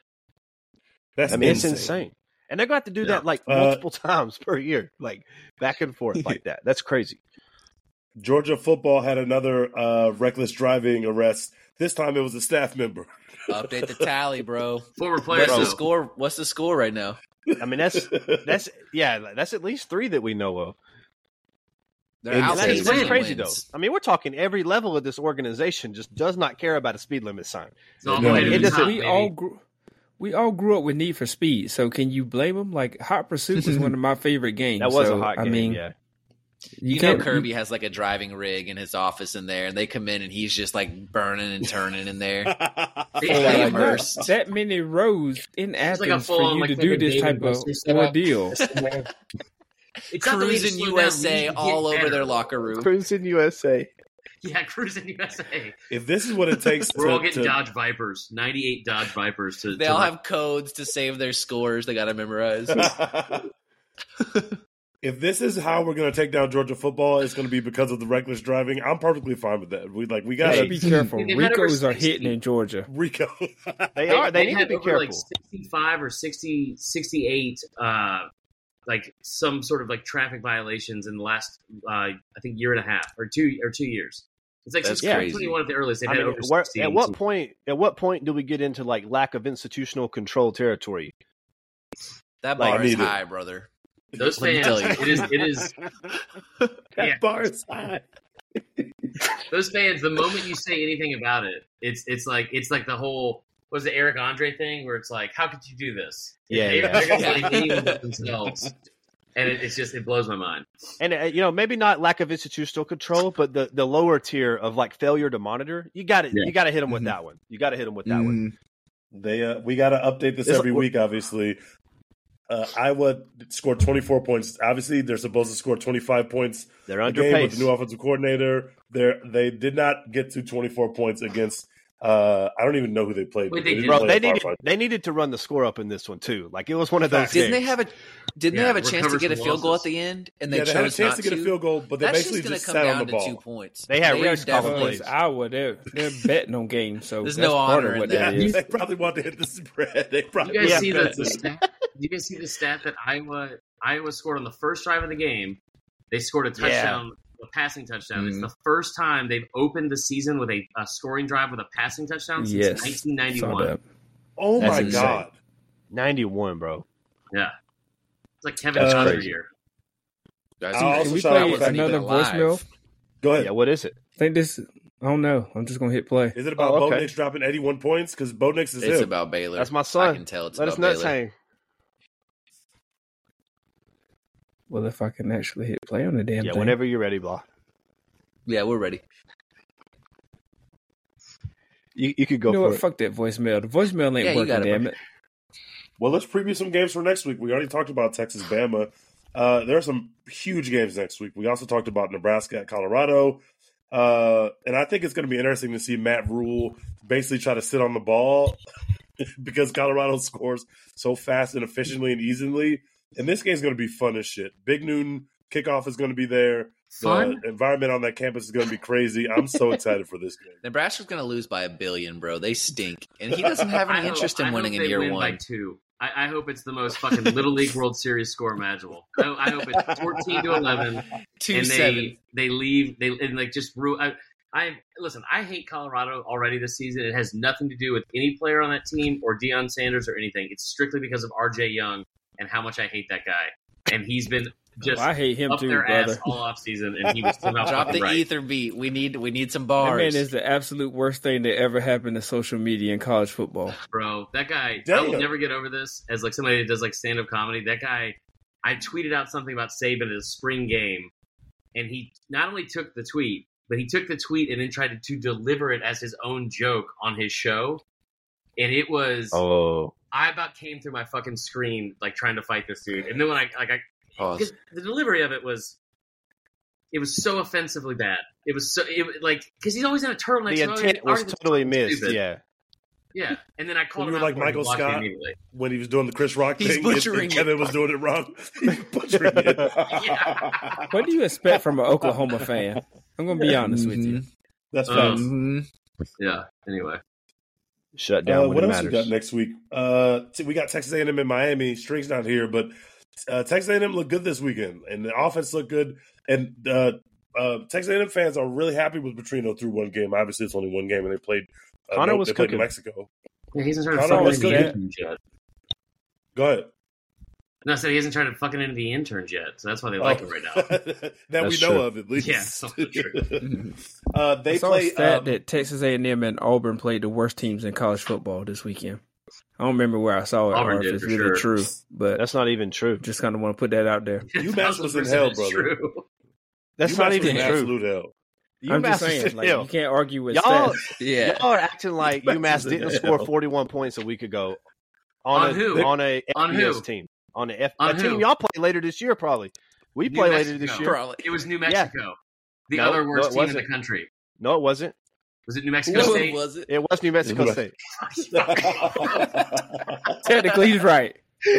That's I mean, insane. It's insane. And they're going to have to do yeah. that, like, multiple uh, times per year, like, back and forth like that. That's crazy. Georgia football had another uh, reckless driving arrest. This time it was a staff member. Update the tally, bro. Former player. What's bro. the score? What's the score right now? I mean, that's – that's yeah, that's at least three that we know of. That's crazy, though. I mean, we're talking every level of this organization just does not care about a speed limit sign. So no. It doesn't. We all grew- – We all grew up with Need for Speed, so can you blame them? Like, Hot Pursuit is one of my favorite games. That was so, a hot I game, mean, yeah. You, you know Kirby has, like, a driving rig in his office in there, and they come in, and he's just, like, burning and turning in there. Like, that many rows in Athens like for you like, to like do this type of ordeal. It's Cruising U S A all over better. Their locker room. Cruising U S A. Yeah, Cruising U S A. If this is what it takes to... We're all getting to, Dodge Vipers, ninety-eight Dodge Vipers. To They all have codes to save their scores they got to memorize. If this is how we're going to take down Georgia football, it's going to be because of the reckless driving. I'm perfectly fine with that. We like we got to be careful. Ricos are hitting in Georgia. Rico. They are. They, they need to be careful. Like sixty-five or sixty, sixty-eight, uh, like some sort of like traffic violations in the last, uh, I think, year and a half or two or two years. It's like twenty-one at the earliest. I mean, where, at what point? At what point do we get into like lack of institutional control territory? That bar like, is high, it. brother. Those fans, tell you. it is. It is. That yeah. bar is high. Those fans. The moment you say anything about it, it's it's like it's like the whole was the Eric Andre thing where it's like, how could you do this? Yeah, they, yeah. They're going to like anyone but themselves. And it, it's just, it blows my mind. And, uh, you know, maybe not lack of institutional control, but the, the lower tier of like failure to monitor, you got to, yeah. you got to hit them with mm-hmm. that one. You got to hit them with that mm-hmm. one. They, uh, we got to update this it's every like, week, obviously. Uh, Iowa scored twenty-four points. Obviously, they're supposed to score twenty-five points. They're under pace. With the new offensive coordinator. They're, they did not get to twenty-four points against. Uh, I don't even know who they played. Wait, they, they, bro, play they, needed, they needed to run the score up in this one too. Like it was one of those. Didn't games. they have a? Didn't yeah, they have a chance to get a field losses. goal at the end? And they, yeah, they chose had a chance not to get a field goal, but they That's basically just, just sat on the ball. Two points. They had reached off plays. Iowa, they're, they're betting on games, so there's no honor in that. Yeah, they probably want to hit the spread. They probably. You guys yeah, see the, the stat? You guys see the stat that Iowa Iowa scored on the first drive of the game. They scored a touchdown. Yeah. A passing touchdown. Mm-hmm. It's the first time they've opened the season with a, a scoring drive with a passing touchdown since yes. nineteen ninety-one. Oh That's my insane. God. ninety-one, bro. Yeah. It's like Kevin Costner here. Can we play another voicemail? Go ahead. Yeah, what is it? I think this, I don't know. I'm just going to hit play. Is it about oh, okay. Bo Nix dropping eighty-one points? Because Bo Nix is It's him. about Baylor. That's my son. I can tell it's Let about Baylor. Let us nuts hang. Well, if I can actually hit play on the damn yeah, thing. Yeah, whenever you're ready, Blah. Yeah, we're ready. You you could go you know for what? it. Fuck that voicemail. The voicemail ain't yeah, working, damn it. Well, let's preview some games for next week. We already talked about Texas-Bama. Uh, there are some huge games next week. We also talked about Nebraska at Colorado. Uh, and I think it's going to be interesting to see Matt Rule basically try to sit on the ball because Colorado scores so fast and efficiently and easily. And this game's going to be fun as shit. Big Noon Kickoff is going to be there. Fun. The environment on that campus is going to be crazy. I'm so excited for this game. Nebraska's going to lose by a billion, bro. They stink. And he doesn't have any interest hope, in winning in year win one. By two. I, I hope it's the most fucking Little League World Series score imaginable. I, I hope it's fourteen to eleven. Two and seven. They, they leave. They and like just ruin. I, I listen. I hate Colorado already this season. It has nothing to do with any player on that team or Deion Sanders or anything. It's strictly because of R J Young and how much I hate that guy. And he's been just oh, I hate him up too, their brother. Ass all offseason, and he was still not drop the right. ether beat. We need we need some bars. That man is the absolute worst thing that ever happened to social media in college football, bro. That guy, Damn. I will never get over this. As like somebody that does like stand up comedy, that guy, I tweeted out something about Saban at a spring game, and he not only took the tweet, but he took the tweet and then tried to, to deliver it as his own joke on his show, and it was oh. I about came through my fucking screen, like trying to fight this dude. And then when I, like, I, because the delivery of it was, it was so offensively bad. It was so, it, like, because he's always in a turtleneck. The intent was totally missed. Stupid. Yeah. Yeah. And then I called him out. You were like Michael Scott when he was doing the Chris Rock thing. He's butchering it. Evan was doing it wrong. He's butchering it. Yeah. What do you expect from an Oklahoma fan? I'm going to be honest mm-hmm. with you. That's facts. Um, yeah. Anyway. Shut down. Uh, what else matters. We got next week? Uh, t- we got Texas A and M in Miami. String's not here, but uh, Texas A and M looked good this weekend, and the offense looked good. And uh, uh, Texas A and M fans are really happy with Petrino through one game. Obviously, it's only one game, and they played. Uh, Connor no, was they cooking. Played Mexico. Yeah, he hasn't tried to fucking into the interns yet. Go ahead. No, I said he hasn't tried to fucking into the interns yet, so that's why they oh. like him right now. that that's we know true. Of, at least. Yeah, so true. Uh, they I saw play, a stat um, that Texas A and M and Auburn played the worst teams in college football this weekend. I don't remember where I saw it. Auburn or did, if it's for really sure. true, but that's not even true. Just kind of want to put that out there. UMass was in hell, brother. True. That's UMass not even true. Absolute hell. I'm UMass just saying, like, you can't argue with y'all, stats. Yeah. Y'all are acting like UMass, UMass didn't score forty-one points a week ago on, on a who? on a on F B S who? team on the F- on a team y'all play later this year probably. We New play Mexico. later this year. Probably. It was New Mexico. Yeah. The no, other worst no, team in the country. No, it wasn't. Was it New Mexico no, State? Was it? It was New Mexico State. Technically, he's right.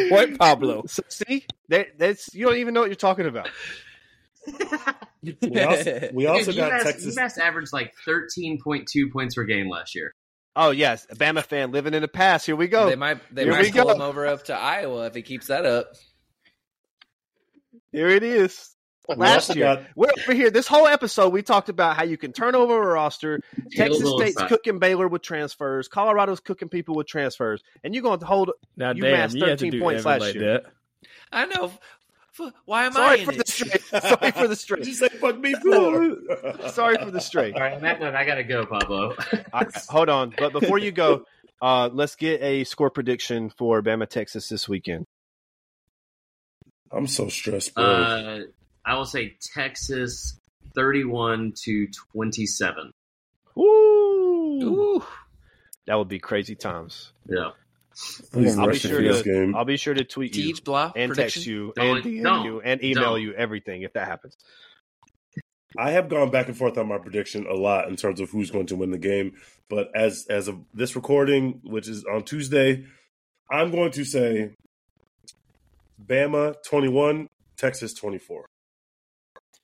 What, Pablo? So, see, that, that's you don't even know what you're talking about. we also, we also Dude, got UMass, Texas. UMass averaged like thirteen point two points per game last year. Oh, yes. A Bama fan living in the past. Here we go. They might, they might pull go. him over up to Iowa if he keeps that up. Here it is. Last year, got... we're over here. This whole episode, we talked about how you can turn over a roster. Texas State's side. cooking Baylor with transfers. Colorado's cooking people with transfers, and you're going to hold now, UMass damn, thirteen points last like year. That. I know. Why am Sorry I in for it? The straight. Sorry for the straight. Just say fuck me, fool. Sorry for the straight. All right, on that note, I gotta go, Pablo. I, hold on, but before you go, uh, let's get a score prediction for Bama Texas this weekend. I'm so stressed, bro. Uh, I will say Texas thirty-one to twenty-seven. Woo! Ooh. That would be crazy times. Yeah. I'll be, sure to, game. I'll be sure to tweet you Deeds, blah, and prediction? text you don't, and D M don't, you and email don't. you everything if that happens. I have gone back and forth on my prediction a lot in terms of who's going to win the game. But as, as of this recording, which is on Tuesday, I'm going to say Bama twenty-one, Texas twenty-four.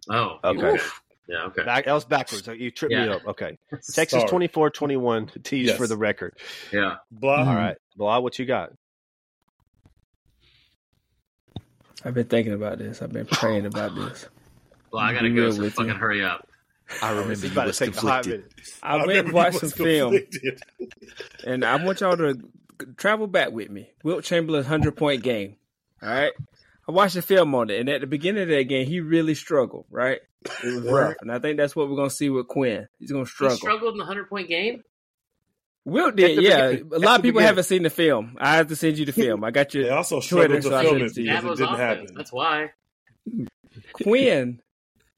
Oh, okay. Oof. Yeah, okay. Back, that was backwards. You tripped yeah. me up. Okay. Texas twenty-four twenty-one. Tease yes. for the record. Yeah. Blah. All right. Blah, what you got? I've been thinking about this. I've been praying about this. Blah, I got to go, so fucking you. hurry up. I remember you was conflicted. I, I went and watched some film. And I want y'all to travel back with me. Wilt Chamberlain's one hundred point game. All right? I watched the film on it, and at the beginning of that game, he really struggled, right? It was rough, and I think that's what we're going to see with Quinn. He's going to struggle. He struggled in the one hundred point game? Will did, yeah. Beginning. A lot At of people beginning. haven't seen the film. I have to send you the film. I got your They also Twitter, to so film it, it didn't offense. happen. That's why. Quinn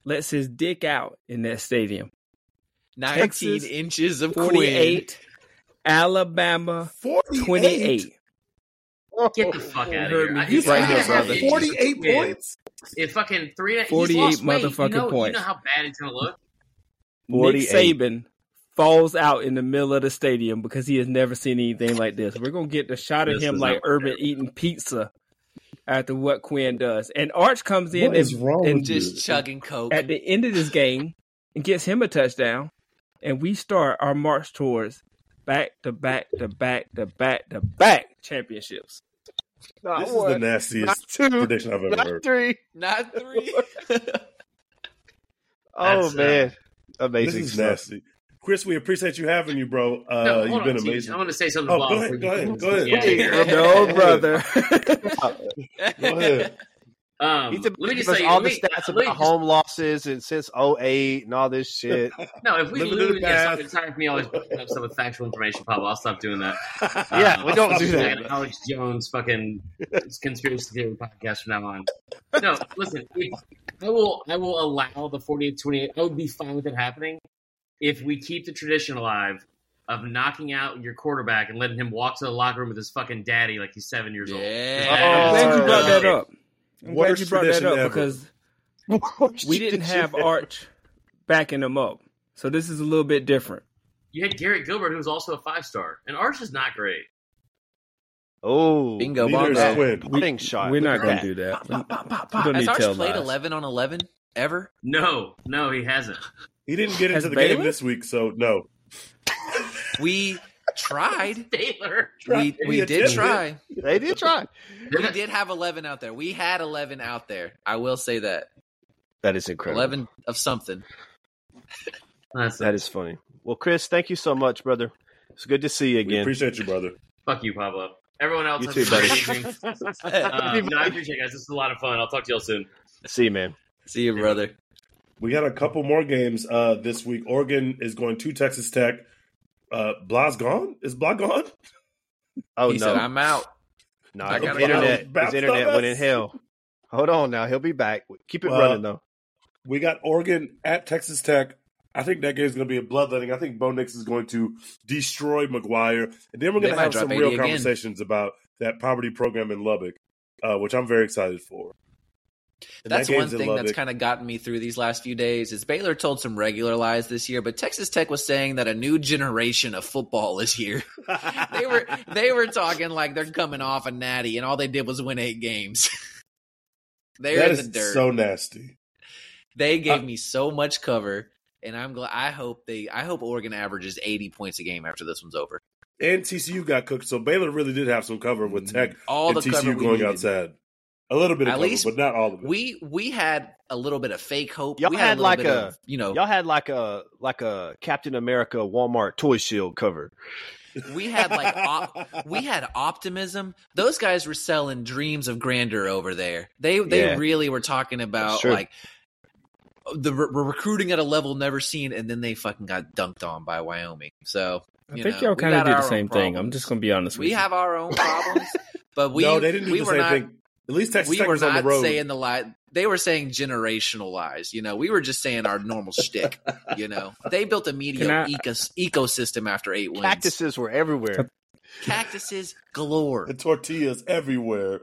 lets his dick out in that stadium. nineteen Texas, inches of forty-eight. Quinn. Alabama, forty-eight. twenty-eight. Get the fuck out of here. He's right here, brother. forty-eight points? It fucking three. forty-eight motherfucking you know, points. You know how bad it's going to look? Nick Saban falls out in the middle of the stadium because he has never seen anything like this. We're going to get the shot of this him like Urban eating pizza after what Quinn does. And Arch comes in what and, is wrong and with just you? chugging Coke. At the end of this game, and gets him a touchdown, and we start our march towards back to back to back to back to back championships. Not this one, is the nastiest two, prediction I've ever not heard. Not three. Not three. Oh, That's, man. Uh, amazing. This is nasty. Chris, we appreciate you having you, bro. Uh, no, you've been on, amazing. I want to say something. Oh, go ahead, go ahead, go ahead. Yeah. No, brother. Go ahead. Um, He's let me just say all me, the stats about just, home losses and since oh eight and all this shit. No, if we lose, yeah, it's time for me always putting up some factual information, Pablo. I'll stop doing that. Yeah, um, we don't do that. that. Alex Jones fucking conspiracy theory podcast from now on. No, listen, I will. I will allow the forty-eight twenty-eight. I would be fine with it happening if we keep the tradition alive of knocking out your quarterback and letting him walk to the locker room with his fucking daddy like he's seven years old. Yeah. Oh, I'm glad you brought that up. I'm glad you brought that up ever. Because we didn't have Arch backing him up. So this is a little bit different. You had Garrett Gilbert, who was also a five-star, and Arch is not great. Oh, bingo, bongo. We, We're Look not going to do that. Pop, pop, pop, pop. Has Arch played eleven on eleven ever? No, no, he hasn't. He didn't get into Has the Baylor? game this week, so no. We tried. Baylor. We, we, we did try. They did try. We did have eleven out there. We had eleven out there. I will say that. That is incredible. eleven of something. That's that is funny. Well, Chris, thank you so much, brother. It's good to see you again. We appreciate you, brother. Fuck you, Pablo. Everyone else. You too, buddy. um, no, I appreciate it, guys. This is a lot of fun. I'll talk to y'all soon. See you, man. See you, brother. We got a couple more games uh, this week. Oregon is going to Texas Tech. Uh, Bla's gone? Is Bla gone? Oh, he no. Said, I'm out. No, I got internet. His internet went in hell. Hold on now. He'll be back. Keep it uh, running, though. We got Oregon at Texas Tech. I think that game is going to be a bloodletting. I think Bo Nix is going to destroy McGuire. And then we're going to have some real conversations again. About that poverty program in Lubbock, uh, which I'm very excited for. And that's that one thing that's kind of gotten me through these last few days is Baylor told some regular lies this year, but Texas Tech was saying that a new generation of football is here. they were they were talking like they're coming off a natty, and all they did was win eight games. They're that in is the dirt. So nasty. They gave uh, me so much cover, and I'm glad. I hope they. I hope Oregon averages eighty points a game after this one's over. And T C U got cooked, so Baylor really did have some cover with Tech. All and the T C U cover going needed. Outside. A little bit of cover, but not all of it. We we had a little bit of fake hope. Y'all we had, had a like a of, you know, y'all had like a like a Captain America Walmart toy shield cover. We had like op- we had optimism. Those guys were selling dreams of grandeur over there. They they yeah. really were talking about sure. like the re- recruiting at a level never seen, and then they fucking got dunked on by Wyoming. So I you think know, y'all kind of did the same thing. Problems. I'm just gonna be honest. We with you. We have our own problems, but we no, they didn't do we the were same not. Thing. At least Texas we Tech were was not on the road. Saying the lie. They were saying generational lies. You know, we were just saying our normal shtick. You know, they built a media ecos- ecosystem after eight wins. Cactuses were everywhere. Cactuses galore. And tortillas everywhere.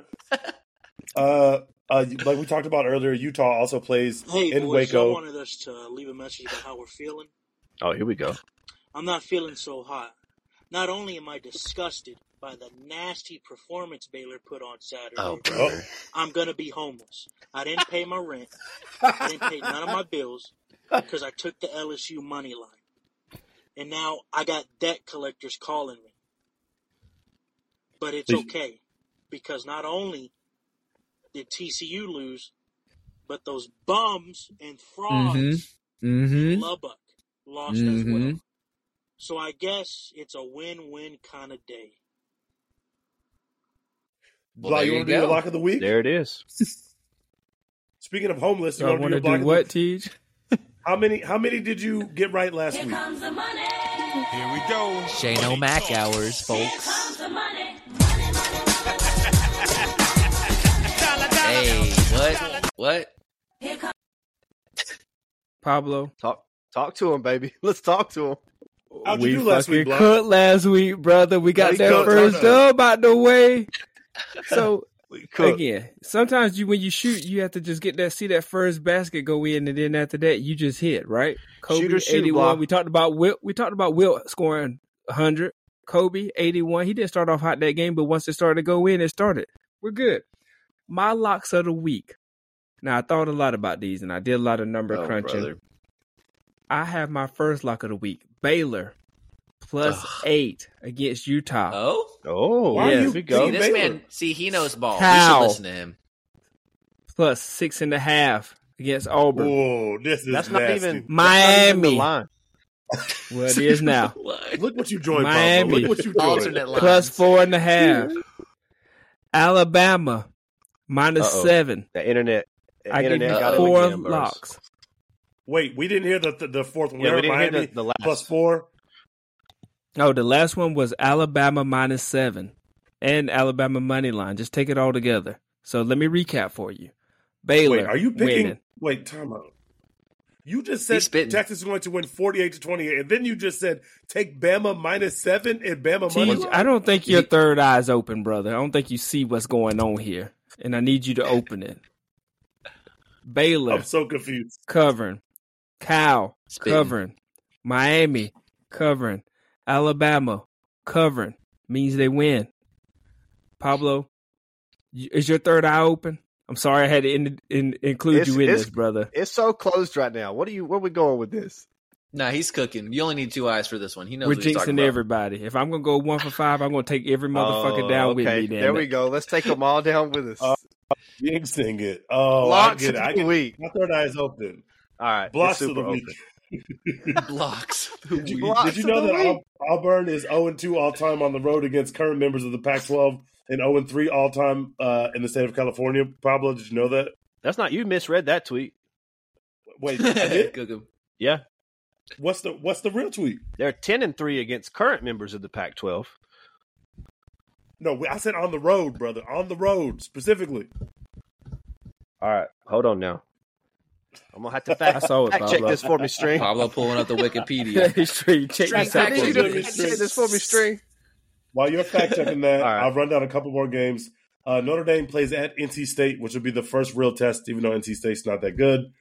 uh, uh, like we talked about earlier, Utah also plays hey, in boys, Waco. I wanted us to leave a message about how we're feeling. Oh, here we go. I'm not feeling so hot. Not only am I disgusted by the nasty performance Baylor put on Saturday. Oh, brother. I'm going to be homeless. I didn't pay my rent. I didn't pay none of my bills because I took the L S U money line. And now I got debt collectors calling me. But it's okay because not only did T C U lose, but those bums and frauds mm-hmm. Mm-hmm. in Lubbock lost mm-hmm. as well. So I guess it's a win-win kind of day. Well, Bly, you want to do your lock of the week? There it is. Speaking of homeless, you want to do your block do what, Teej? How many? How many did you get right last Here week? Here comes the money. Here we go. Shane O'Mac hours, folks. Here comes the money. Money, money, money. Hey, what? What? Here comes Pablo, talk talk to him, baby. Let's talk to him. How'd we you do last week, cooked last week, brother. We got that first dub out the way. So again, sometimes you when you shoot, you have to just get that see that first basket go in, and then after that, you just hit right. Kobe shoot shoot, eighty-one. Block. We talked about Wilt. We talked about Wilt scoring one hundred. Kobe eighty-one. He didn't start off hot that game, but once it started to go in, it started. We're good. my locks of the week. Now, I thought a lot about these, and I did a lot of number oh, crunching. Brother. I have my first lock of the week. Baylor, plus Ugh. eight against Utah. Oh? Oh, yes. Here we go. See, this Baylor. man, see, he knows ball. How? We should listen to him. Plus six and a half against Auburn. Whoa, this is That's nasty. Not even Miami. That's well, it is now. Look what you joined, Miami. Pablo. Look what you joined. Plus four and a half. Alabama, minus Uh-oh. seven. The internet. The I internet got four locks. Wait, we didn't hear the the, the fourth one. Yeah, we didn't Miami hear the, the last. Plus four. No, the last one was Alabama minus seven and Alabama money line. Just take it all together. So let me recap for you. Baylor. Wait, are you picking? Winning. Wait, time out. You just said Texas is going to win forty-eight to twenty-eight, and then you just said take Bama minus seven and Bama money line. I don't think your third eye's open, brother. I don't think you see what's going on here, and I need you to open it. Baylor. I'm so confused. Covering. Cal. Spitting. Covering. Miami. Covering. Alabama. Covering. Means they win. Pablo, is your third eye open? I'm sorry I had to in, in, include it's, you in this, brother. It's so closed right now. What are you? Where are we going with this? Nah, he's cooking. You only need two eyes for this one. He knows We're what he's talking about. We're jinxing everybody. If I'm going to go one for five, I'm going to take every motherfucker oh, down okay. with me. Damn there it. we go. Let's take them all down with us. Uh, Jinxing it. Oh, Blocks I get it. I get it. My third eye is open. All right. Blocks to the week. Blocks. Did you, Blocks did you know that week. Auburn is oh and two all-time on the road against current members of the Pac twelve and oh and three all-time uh, in the state of California? Pablo, did you know that? That's not – you misread that tweet. Wait. Yeah. What's the What's the real tweet? They're ten and three against current members of the Pac twelve. No, I said on the road, brother. On the road, specifically. All right. Hold on now. I'm going to have to fact, fact it, check this for me, String. Pablo pulling up the Wikipedia. Hey, String, check String, this, fact check this for me, String. While you're fact-checking that, right. I'll run down a couple more games. Uh, Notre Dame plays at N C State, which will be the first real test, even though N C State's not that good.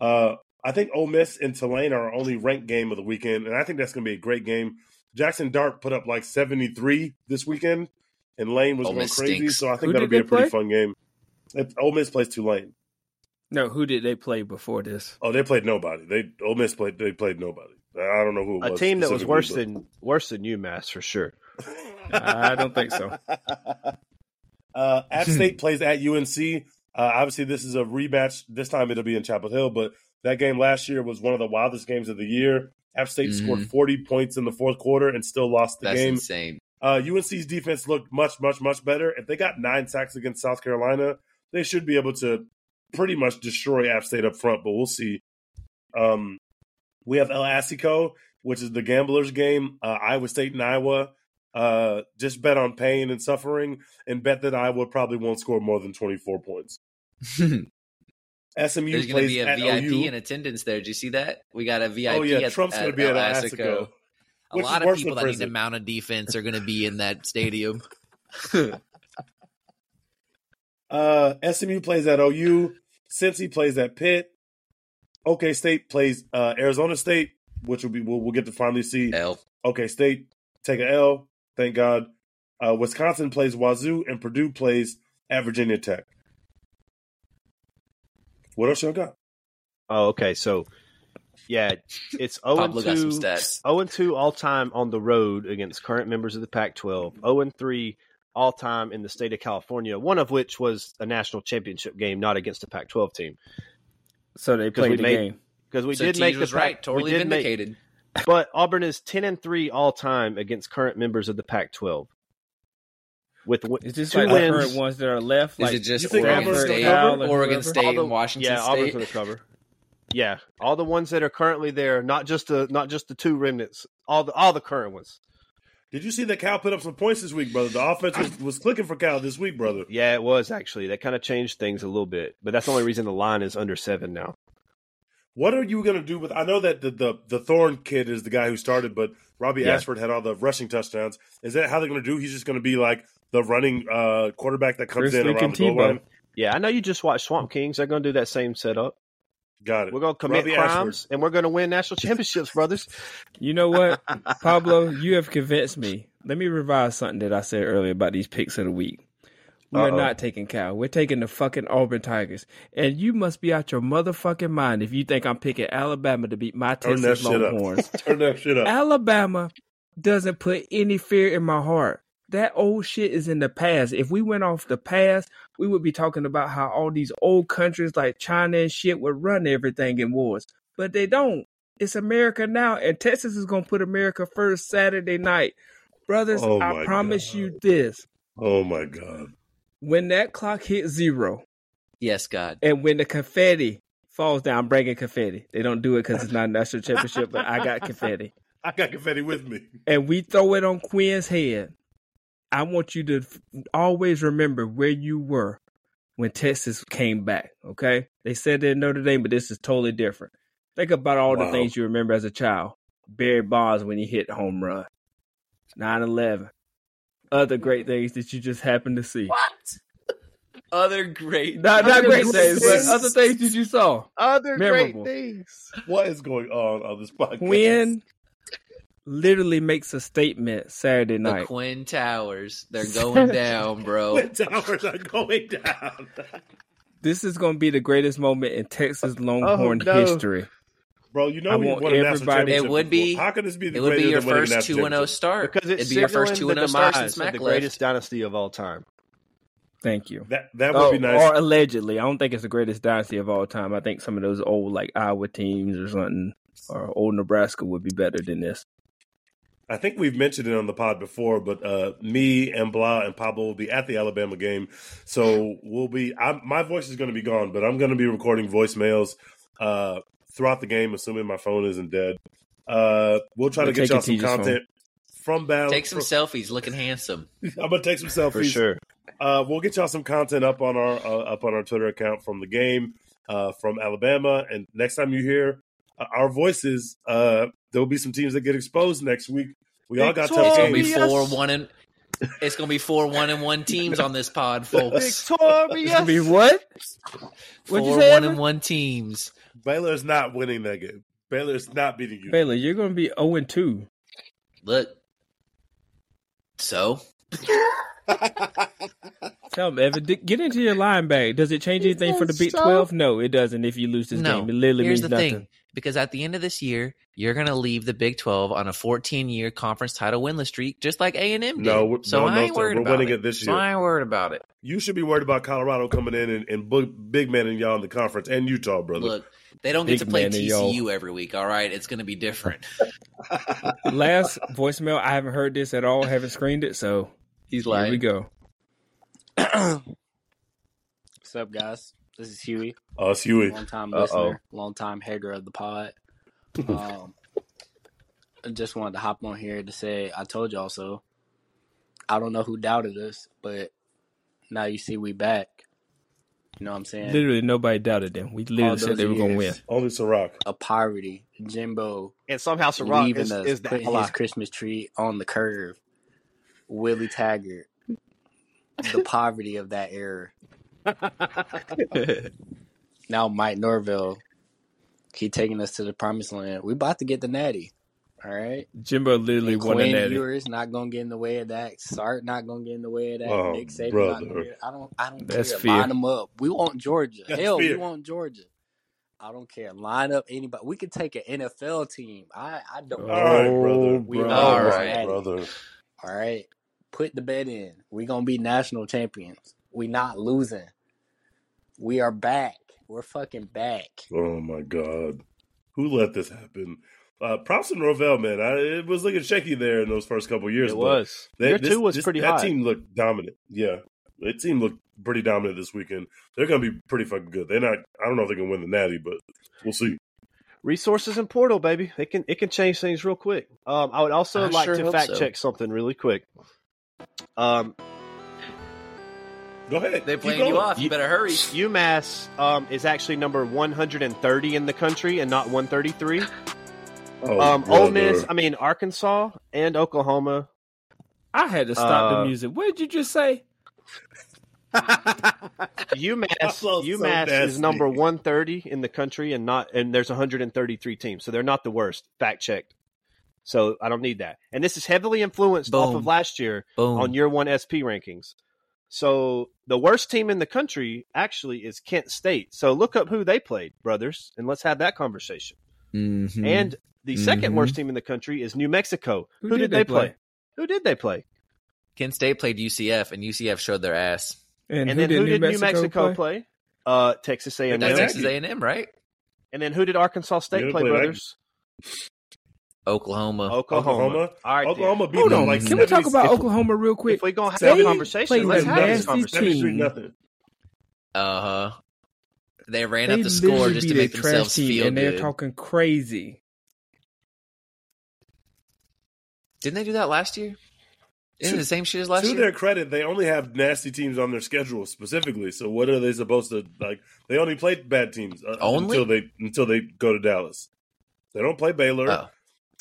Uh, I think Ole Miss and Tulane are our only ranked game of the weekend, and I think that's going to be a great game. Jackson Dart put up like seventy-three this weekend. And Lane was going crazy, stinks. so I think who that'll be a pretty play? fun game. If Ole Miss plays Tulane. No, who did they play before this? Oh, they played nobody. They Ole Miss played. They played nobody. I don't know who it was. A team that was worse than worse than UMass for sure. I don't think so. Uh, App State plays at U N C. Uh, obviously, this is a rematch. This time it'll be in Chapel Hill, but that game last year was one of the wildest games of the year. App State mm-hmm. scored forty points in the fourth quarter and still lost the That's game. That's insane. Uh, U N C's defense looked much, much, much better. If they got nine sacks against South Carolina, they should be able to pretty much destroy App State up front, but we'll see. Um, we have El Asico, which is the Gamblers game, uh, Iowa State and Iowa. Uh, just bet on pain and suffering and bet that Iowa probably won't score more than twenty-four points. S M U There's going to be a V I P O U. in attendance there. Do you see that? We got a V I P oh, yeah. at, Trump's at, be at El Asico. A Which lot of people that need to mount a defense are going to be in that stadium. uh, S M U plays at O U. Cincy plays at Pitt. OK State plays uh, Arizona State, which will be we'll, we'll get to finally see. L. OK State take a L. Thank God. Uh, Wisconsin plays Wazoo, and Purdue plays at Virginia Tech. What else y'all got? Oh, okay, so. Yeah, it's oh and two all-time on the road against current members of the Pac twelve, oh and three all-time in the state of California, one of which was a national championship game, not against a Pac twelve team. So they played the made, game. Because we so did T J make the Pac, right, totally vindicated. Make, but Auburn is ten and three all-time against current members of the Pac twelve. With is this two like wins. The current ones that are left? Like, is it just Oregon State, Oregon, Oregon State, the, and Washington yeah, State? Yeah, Auburn's going to cover. Yeah, all the ones that are currently there, not just the not just the two remnants, all the all the current ones. Did you see that Cal put up some points this week, brother? The offense was, was clicking for Cal this week, brother. Yeah, it was actually. That kind of changed things a little bit, but that's the only reason the line is under seven now. What are you going to do with? I know that the, the the Thorne kid is the guy who started, but Robbie yeah. Ashford had all the rushing touchdowns. Is that how they're going to do? He's just going to be like the running uh, quarterback that comes Chris in around the goal line. Yeah, I know you just watched Swamp Kings. They're going to do that same setup. Got it. We're going to commit Robbie crimes, Ashford. And we're going to win national championships, brothers. You know what, Pablo? You have convinced me. Let me revise something that I said earlier about these picks of the week. We Uh-oh. are not taking Cal. We're taking the fucking Auburn Tigers. And you must be out your motherfucking mind if you think I'm picking Alabama to beat my Texas Longhorns. Turn that shit up. Alabama doesn't put any fear in my heart. That old shit is in the past. If we went off the past, we would be talking about how all these old countries like China and shit would run everything in wars. But they don't. It's America now, and Texas is going to put America first Saturday night. Brothers, oh I promise God. you this. Oh, my God. When that clock hits zero. Yes, God. And when the confetti falls down, I'm bringing confetti. They don't do it because it's not a national championship, but I got confetti. I got confetti with me. And we throw it on Quinn's head. I want you to always remember where you were when Texas came back, okay? They said they're Notre Dame, but this is totally different. Think about all wow. the things you remember as a child. Barry Bonds when he hit home run. nine eleven. Other great things that you just happened to see. What? Other great Not, not other great things, things, but other things that you saw. Other Memorable. great things. What is going on on this podcast? When... literally makes a statement Saturday night. The Quinn Towers, they're going down, bro. Quinn Towers are going down. This is going to be the greatest moment in Texas Longhorn oh, no. history, bro. You know, I we want everybody. It would be. How could this be? The it would be your first two and zero start because it's it'd be your first two and zero start since Mac left. The greatest dynasty of all time. Thank you. That that would oh, be nice. Or allegedly, I don't think it's the greatest dynasty of all time. I think some of those old like Iowa teams or something, or old Nebraska would be better than this. I think we've mentioned it on the pod before, but uh, me and Blah and Pablo will be at the Alabama game. So we'll be – my voice is going to be gone, but I'm going to be recording voicemails uh, throughout the game, assuming my phone isn't dead. Uh, we'll try we'll to get y'all some content phone. from Bounds. Take some from, selfies looking handsome. I'm going to take some selfies. For sure. Uh, we'll get y'all some content up on our uh, up on our Twitter account from the game, uh, from Alabama. And next time you hear uh, our voices uh, – there will be some teams that get exposed next week. We all got tough games. It's gonna be four one and it's gonna be four one and one teams on this pod, folks. Victorious. It's gonna be what? What'd four you say, one Evan? and one teams. Baylor's not winning that game. Baylor's not beating you. Baylor, you're gonna be zero and two. Look, so tell me, Evan, get into your line bag. Does it change anything for the Big Twelve? No, it doesn't. If you lose this no. game, it literally Here's means the nothing. Thing. Because at the end of this year, you're going to leave the Big twelve on a fourteen-year conference title winless streak, just like A and M did. No, so no, I ain't no, worried we're about winning it. it this year. So I ain't worried about it. You should be worried about Colorado coming in and, and big man and y'all in the conference, and Utah, brother. Look, they don't big get to play T C U every week, all right? It's going to be different. Last voicemail, I haven't heard this at all, haven't screened it, so he's here lying. we go. What's up, guys? This is Huey. Oh, it's Huey. Long-time listener, long-time hater of the pod. Um, I just wanted to hop on here to say I told y'all so. I don't know who doubted us, but now you see we back. You know what I'm saying? Literally nobody doubted them. We literally said they were going to win. Only Ciroc. A poverty. Jimbo. And somehow Ciroc is, us, is that putting his Christmas tree on the curve. Willie Taggart. The poverty of that era. Now Mike Norville, he taking us to the promised land. We about to get the natty, all right? Jimbo literally and won Quinn the natty. Quinn Ewers not gonna get in the way of that. Sark not gonna get in the way of that. Oh, Nick Saban brother. not gonna get. I don't. I don't That's care. Fear. Line them up. We want Georgia. That's Hell, fear. we want Georgia. I don't care. Line up anybody. We can take an N F L team. I. I don't. All know. right, brother. We brother. All right, brother. All right. Put the bet in. We are gonna be national champions. We not losing. We are back. We're fucking back. Oh, my God. Who let this happen? Uh, props to Norvell, man. I, it was looking shaky there in those first couple years. It was. They, Their this, two was this, pretty that high. That team looked dominant. Yeah. That team looked pretty dominant this weekend. They're going to be pretty fucking good. They're not. I don't know if they can win the Natty, but we'll see. Resources and portal, baby. It can, it can change things real quick. Um, I would also I like sure to fact so. check something really quick. Um. Go ahead. They're playing you off. You better hurry. UMass um, is actually number one hundred thirty in the country and not one thirty-three. Oh, um, Ole Miss, I mean, Arkansas and Oklahoma. I had to stop uh, the music. What did you just say? UMass UMass so is number one thirty in the country and not, and there's one hundred thirty-three teams, so they're not the worst. Fact checked. So I don't need that. And this is heavily influenced Boom. off of last year Boom. on year one S P rankings. So the worst team in the country actually is Kent State. So look up who they played, brothers, and let's have that conversation. Mm-hmm. And the mm-hmm. second worst team in the country is New Mexico. Who, who did, did they play? play? Who did they play? Kent State played U C F, and U C F showed their ass. And, and who then did who did New Mexico, New Mexico play? play? Uh, Texas A and M. Texas A and M, right? And then who did Arkansas State play, play, brothers? That. Oklahoma. Oklahoma. Oklahoma. All right, Oklahoma beat Hold on. Like, can we talk about Oklahoma real quick? If we're going to have a conversation, let's have this conversation. Uh-huh. They ran up the score just to make themselves feel good. And they're talking crazy. Didn't they do that last year? Isn't it the same shit as last year? To their credit, they only have nasty teams on their schedule specifically. So what are they supposed to, like, they only play bad teams until they until they go to Dallas. They don't play Baylor. Oh.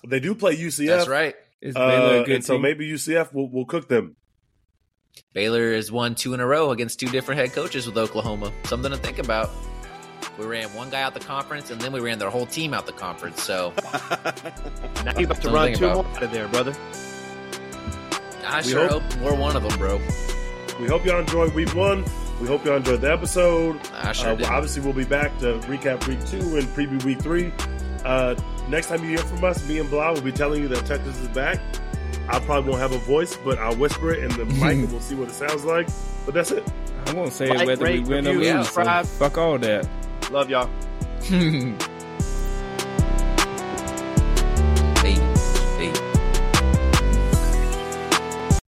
They do play U C F. That's right. Is Baylor a good uh, and so team? Maybe U C F will, will cook them. Baylor has won two in a row against two different head coaches with Oklahoma. Something to think about. We ran one guy out the conference, and then we ran their whole team out the conference. So now you're about to run two about. more out of there, brother. I we sure hope, hope we're one of them, bro. We hope y'all enjoyed week one. We hope y'all enjoyed the episode. I sure uh, did. Obviously, we'll be back to recap week two and preview week three. Uh, next time you hear from us, me and Blah will be telling you that Texas is back. I probably won't have a voice, but I'll whisper it in the mic and we'll see what it sounds like. But that's it. I won't say like, whether rate, we win review, or lose. Yeah, so fuck all that. Love y'all.